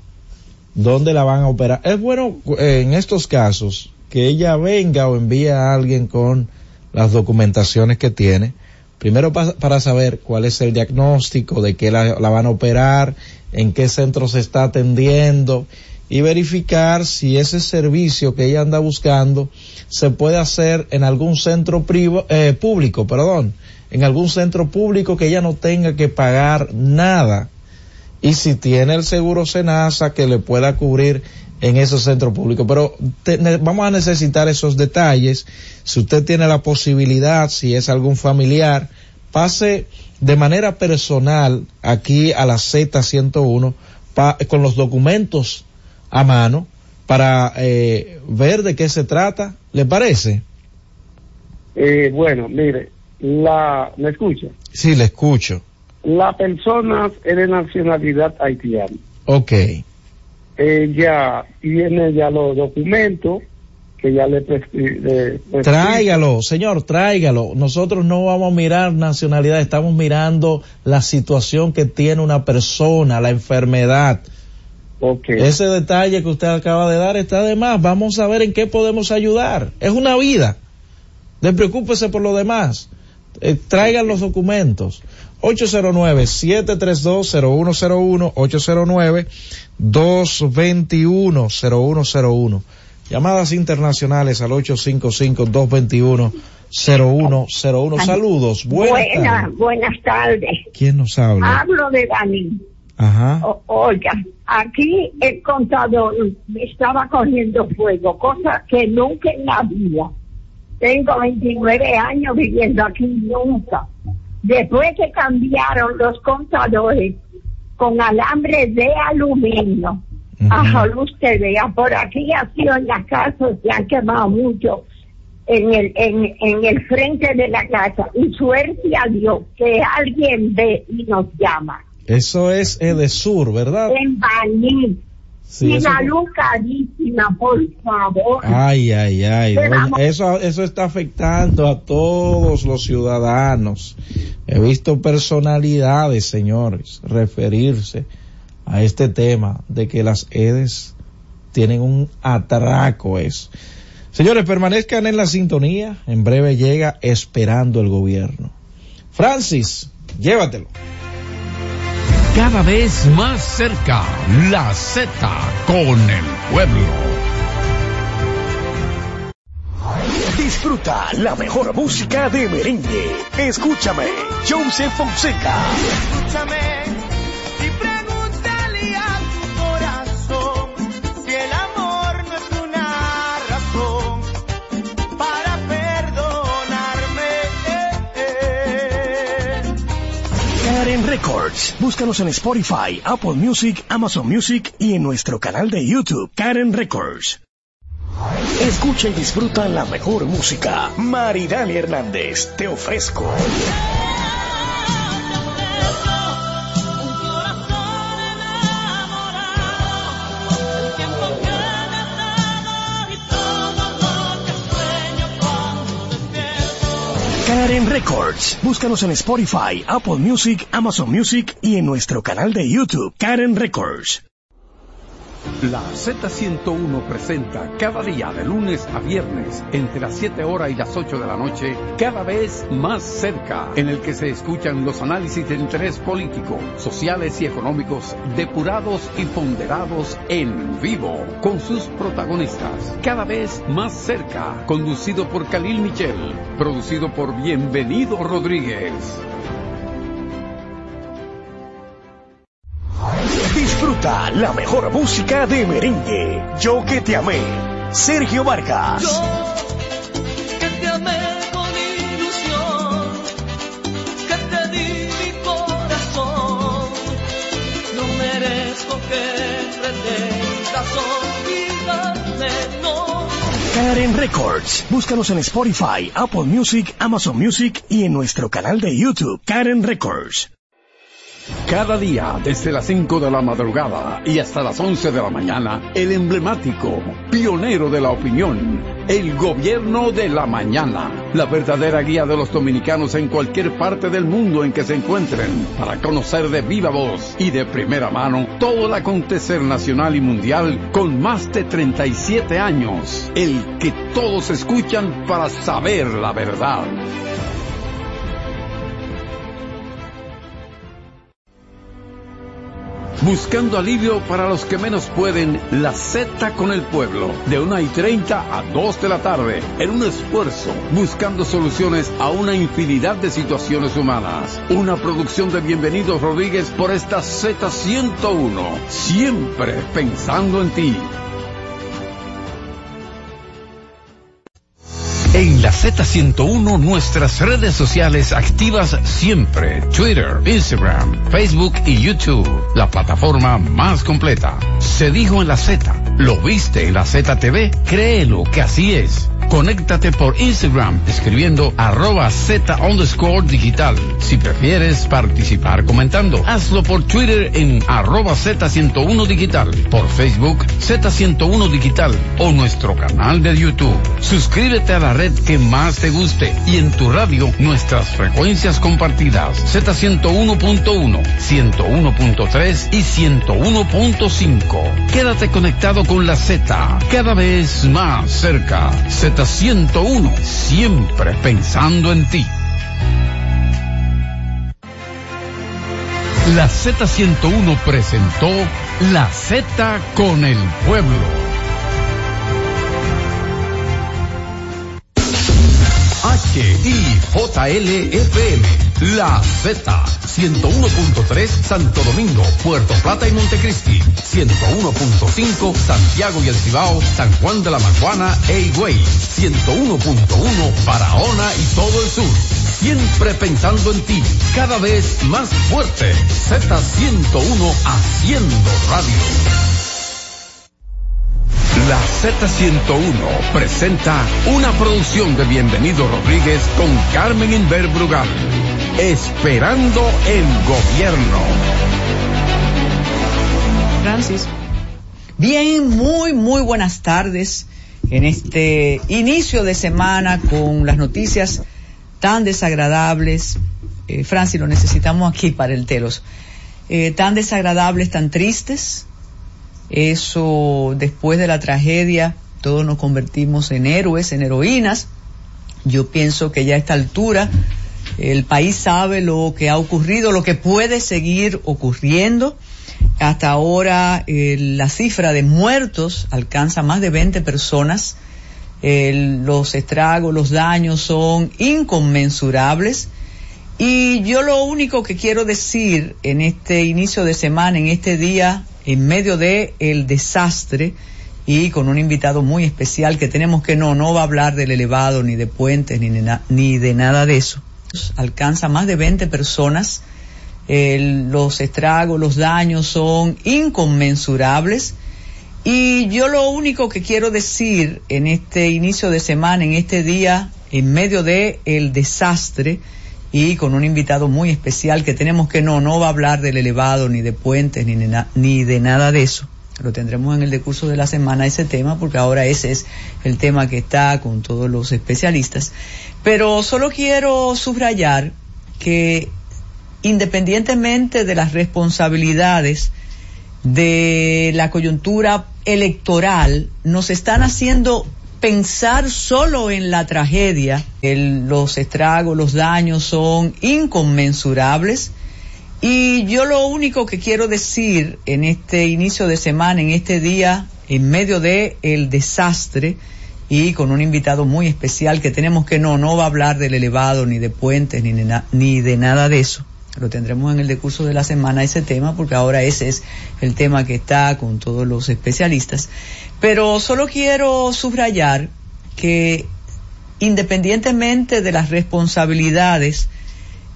¿Dónde la van a operar? Es bueno, en estos casos, que ella venga o envíe a alguien con las documentaciones que tiene. Primero para saber cuál es el diagnóstico, de qué la van a operar, en qué centro se está atendiendo, y verificar si ese servicio que ella anda buscando se puede hacer en algún centro público, en algún centro público que ella no tenga que pagar nada, y si tiene el seguro Senasa que le pueda cubrir en ese centro público. Pero vamos a necesitar esos detalles. Si usted tiene la posibilidad, si es algún familiar, pase de manera personal aquí a la Z101 con los documentos a mano para ver de qué se trata. ¿Le parece? Bueno, mire. ¿Me escucha? Sí, le escucho. La persona es de nacionalidad haitiana. Ok. Ella tiene ya los documentos que ya le prescribe. Tráigalo, señor, tráigalo. Nosotros no vamos a mirar nacionalidad, estamos mirando la situación que tiene una persona, la enfermedad. Ok. Ese detalle que usted acaba de dar está de más. Vamos a ver en qué podemos ayudar. Es una vida. Despreocúpese por lo demás. Traigan los documentos. 809-732-0101, 809-221-0101. Llamadas internacionales al 855-221-0101. Saludos. Buenas tardes. ¿Quién nos habla? Hablo de Dani. Ajá. Oiga, aquí el contador estaba cogiendo fuego, cosa que nunca en la vida. Tengo 29 años viviendo aquí, nunca. Después que cambiaron los contadores con alambre de aluminio, ajá, usted vea, por aquí ha sido en las casas, se han quemado mucho en el frente de la casa. Y suerte a Dios que alguien ve y nos llama. Eso es Edesur, ¿verdad? En Baní. Sí, y la luz carísima, por favor. Ay, ay, ay. Oye, eso está afectando a todos los ciudadanos. He visto personalidades, señores, referirse a este tema de que las EDES tienen un atraco. Eso. Señores, permanezcan en la sintonía. En breve llega Esperando el Gobierno. Francis, llévatelo. Cada vez más cerca, la Z con el pueblo. Disfruta la mejor música de merengue. Escúchame, Joseph Fonseca. Escúchame y pregúntale a tu corazón si el amor no es una razón para perdonarme. Karen Records. Búscanos en Spotify, Apple Music, Amazon Music y en nuestro canal de YouTube, Karen Records. Escucha y disfruta la mejor música. Maridani Hernández, te ofrezco. Karen Records. Búscanos en Spotify, Apple Music, Amazon Music y en nuestro canal de YouTube, Karen Records. La Z101 presenta cada día de lunes a viernes entre las 7 horas y las 8 de la noche Cada vez más cerca, en el que se escuchan los análisis de interés político, sociales y económicos depurados y ponderados en vivo con sus protagonistas. Cada vez más cerca, conducido por Khalil Michel, producido por Bienvenido Rodríguez. Disfruta la mejor música de merengue. Yo que te amé, Sergio Vargas. Yo que te amé con ilusión, que te di mi corazón. No merezco que pretendas olvidarme, no. Karen Records. Búscanos en Spotify, Apple Music, Amazon Music y en nuestro canal de YouTube, Karen Records. Cada día, desde las 5 de la madrugada y hasta las 11 de la mañana, el emblemático, pionero de la opinión, el Gobierno de la Mañana, la verdadera guía de los dominicanos en cualquier parte del mundo en que se encuentren, para conocer de viva voz y de primera mano todo el acontecer nacional y mundial con más de 37 años, el que todos escuchan para saber la verdad. Buscando alivio para los que menos pueden, la Z con el pueblo, de 1:30 a 2 de la tarde, en un esfuerzo, buscando soluciones a una infinidad de situaciones humanas. Una producción de Bienvenidos Rodríguez por esta Z101, siempre pensando en ti. En la Z101, nuestras redes sociales activas siempre. Twitter, Instagram, Facebook y YouTube. La plataforma más completa. Se dijo en la Z. ¿Lo viste en la ZTV? Créelo que así es. Conéctate por Instagram escribiendo @Z_digital. Si prefieres participar comentando, hazlo por Twitter en @Z101digital, por Facebook Z101digital o nuestro canal de YouTube. Suscríbete a la red que más te guste y en tu radio nuestras frecuencias compartidas: Z101.1, 101.3 y 101.5. Quédate conectado con la Z, cada vez más cerca. Z101, siempre pensando en ti. La Z101 presentó La Z con el pueblo. HIJLFM, La Z, 101.3 Santo Domingo, Puerto Plata y Montecristi, 101.5 Santiago y El Cibao, San Juan de la Maguana e Higüey, 101.1 Barahona y todo el sur. Siempre pensando en ti, cada vez más fuerte. Z101, haciendo radio. La Z101 presenta una producción de Bienvenido Rodríguez con Carmen Inver Brugal. Esperando el Gobierno. Francis. Bien, muy buenas tardes en este inicio de semana con las noticias tan desagradables. Francis, lo necesitamos aquí para el telos. Tan desagradables, tan tristes. Eso, después de la tragedia, todos nos convertimos en héroes, en heroínas. Yo pienso que ya a esta altura el país sabe lo que ha ocurrido, lo que puede seguir ocurriendo. Hasta ahora la cifra de muertos alcanza más de 20 personas. Los estragos, los daños son inconmensurables. Y yo lo único que quiero decir en este inicio de semana, en este día, en medio de el desastre, y con un invitado muy especial que tenemos, que no va a hablar del elevado, ni de puentes, ni de nada de eso. Alcanza más de 20 personas. Los estragos, los daños son inconmensurables. Y yo lo único que quiero decir en este inicio de semana, en este día, en medio de el desastre, y con un invitado muy especial que tenemos, que no va a hablar del elevado, ni de puentes, ni de nada de eso. Lo tendremos en el decurso de la semana, ese tema, porque ahora ese es el tema que está con todos los especialistas. Pero solo quiero subrayar que, independientemente de las responsabilidades de la coyuntura electoral, nos están haciendo pensar solo en la tragedia. Los estragos, los daños son inconmensurables. Y yo lo único que quiero decir en este inicio de semana, en este día, en medio de el desastre, y con un invitado muy especial que tenemos, que no va a hablar del elevado, ni de puentes, ni de nada de eso. Lo tendremos en el decurso de la semana, ese tema, porque ahora ese es el tema que está con todos los especialistas. Pero solo quiero subrayar que, independientemente de las responsabilidades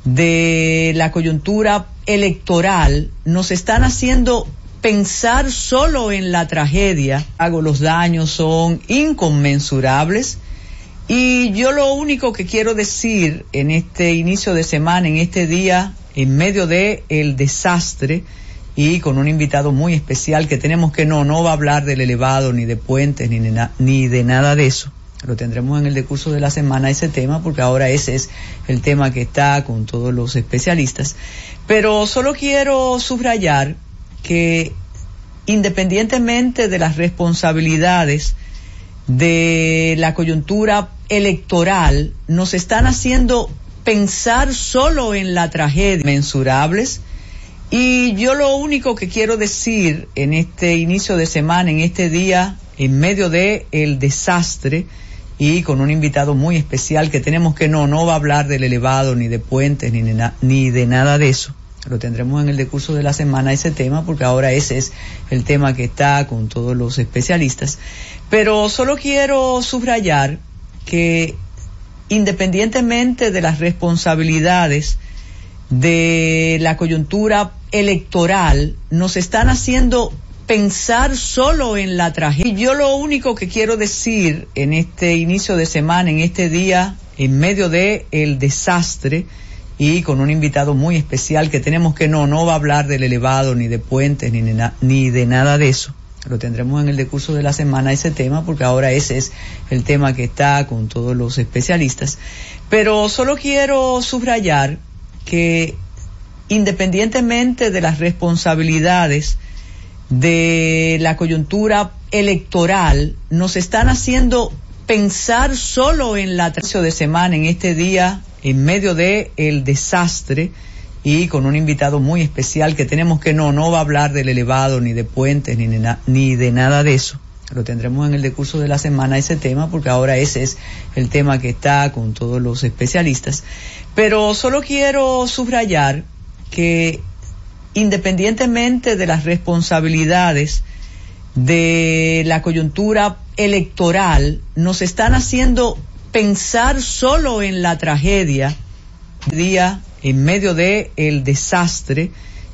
de la coyuntura electoral, nos están haciendo pensar solo en la tragedia. Los daños son inconmensurables. Y yo lo único que quiero decir en este inicio de semana, en este día, en medio de el desastre, y con un invitado muy especial que tenemos, que no va a hablar del elevado, ni de puentes, ni de nada de eso. Lo tendremos en el decurso de la semana, ese tema, porque ahora ese es el tema que está con todos los especialistas. Pero solo quiero subrayar que, independientemente de las responsabilidades de la coyuntura electoral, nos están haciendo pensar solo en la tragedia, mensurables. Y yo lo único que quiero decir en este inicio de semana, en este día, en medio de el desastre, y con un invitado muy especial que tenemos, que no va a hablar del elevado, ni de puentes, ni de nada de eso. Lo tendremos en el decurso de la semana, ese tema, porque ahora ese es el tema que está con todos los especialistas. Pero solo quiero subrayar que, independientemente de las responsabilidades de la coyuntura electoral, nos están haciendo pensar solo en la tragedia. Y yo lo único que quiero decir en este inicio de semana, en este día, en medio de el desastre, y con un invitado muy especial que tenemos, que no va a hablar del elevado, ni de puentes, ni de nada de eso. Lo tendremos en el decurso de la semana, ese tema, porque ahora ese es el tema que está con todos los especialistas. Pero solo quiero subrayar que, independientemente de las responsabilidades de la coyuntura electoral, nos están haciendo pensar solo en la tragedia de semana, en este día, en medio de el desastre, y con un invitado muy especial que tenemos, que no va a hablar del elevado, ni de puentes, ni de nada de eso. Lo tendremos en el decurso de la semana, ese tema, porque ahora ese es el tema que está con todos los especialistas. Pero solo quiero subrayar que, independientemente de las responsabilidades de la coyuntura electoral, nos están haciendo pensar solo en la tragedia, día, en medio de el desastre,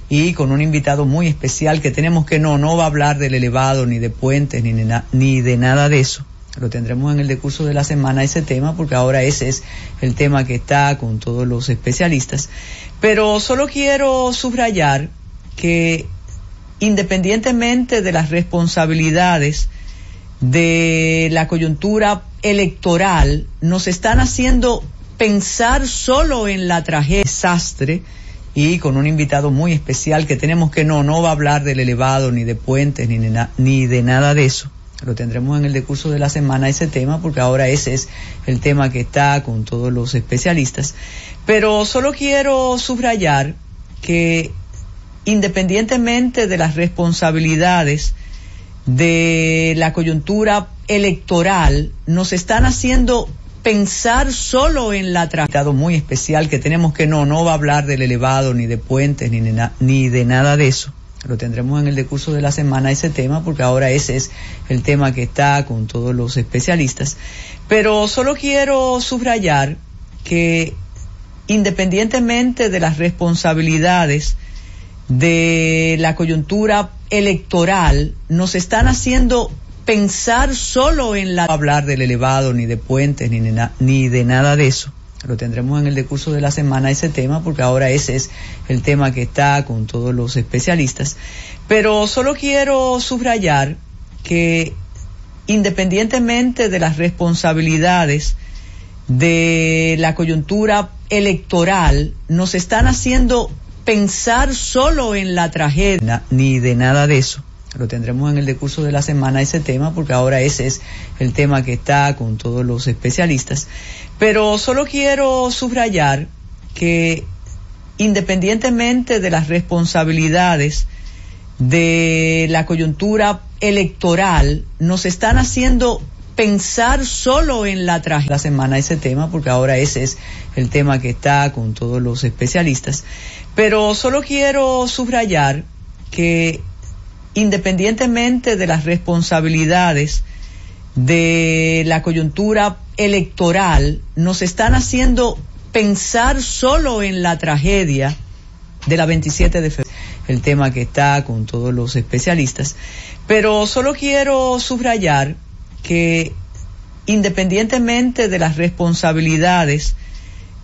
y con un invitado muy especial que tenemos, que no va a hablar del elevado, ni de puentes, ni de nada de eso. Lo tendremos en el decurso de la semana, ese tema, porque ahora ese es el tema que está con todos los especialistas. Pero solo quiero subrayar que, independientemente de las responsabilidades de la coyuntura electoral, nos están haciendo pensar solo en la tragedia, desastre, y con un invitado muy especial que tenemos que no va a hablar del elevado, ni de puentes, ni de nada de eso. Lo tendremos en el decurso de la semana ese tema, porque ahora ese es el tema que está con todos los especialistas. Pero solo quiero subrayar que independientemente de las responsabilidades de la coyuntura electoral, nos están haciendo pensar solo en la tragedia, muy especial que tenemos que no va a hablar del elevado, ni de puentes, ni de nada de eso. Lo tendremos en el decurso de la semana ese tema, porque ahora ese es el tema que está con todos los especialistas. Pero solo quiero subrayar que independientemente de las responsabilidades de la coyuntura electoral, nos están haciendo pensar solo en la... No hablar del elevado, ni de puentes, ni de nada de eso. Lo tendremos en el decurso de la semana ese tema, porque ahora ese es el tema que está con todos los especialistas. Pero solo quiero subrayar que independientemente de las responsabilidades de la coyuntura electoral, nos están haciendo pensar solo en la tragedia, ni de nada de eso. Lo tendremos en el decurso de la semana ese tema, porque ahora ese es el tema que está con todos los especialistas. Pero solo quiero subrayar que independientemente de las responsabilidades de la coyuntura electoral, nos están haciendo pensar solo en la tragedia, la semana ese tema, porque ahora ese es el tema que está con todos los especialistas. Pero solo quiero subrayar que independientemente de las responsabilidades de la coyuntura electoral, nos están haciendo pensar solo en la tragedia de la 27 de febrero, el tema que está con todos los especialistas. Pero solo quiero subrayar que independientemente de las responsabilidades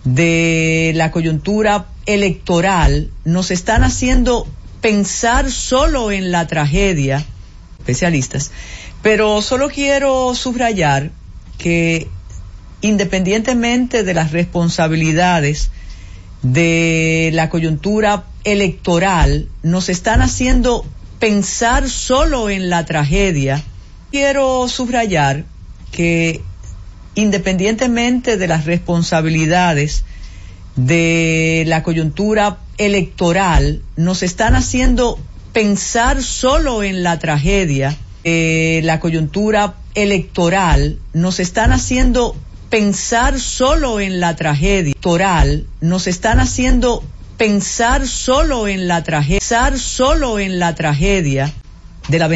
de la coyuntura electoral, nos están haciendo pensar solo en la tragedia, especialistas. Pero solo quiero subrayar que independientemente de las responsabilidades de la coyuntura electoral, nos están haciendo pensar solo en la tragedia. Quiero subrayar que independientemente de las responsabilidades de la coyuntura electoral, nos están haciendo pensar solo en la tragedia de la coyuntura electoral, nos están haciendo pensar solo en la tragedia electoral, nos están haciendo pensar solo en la tragedia de la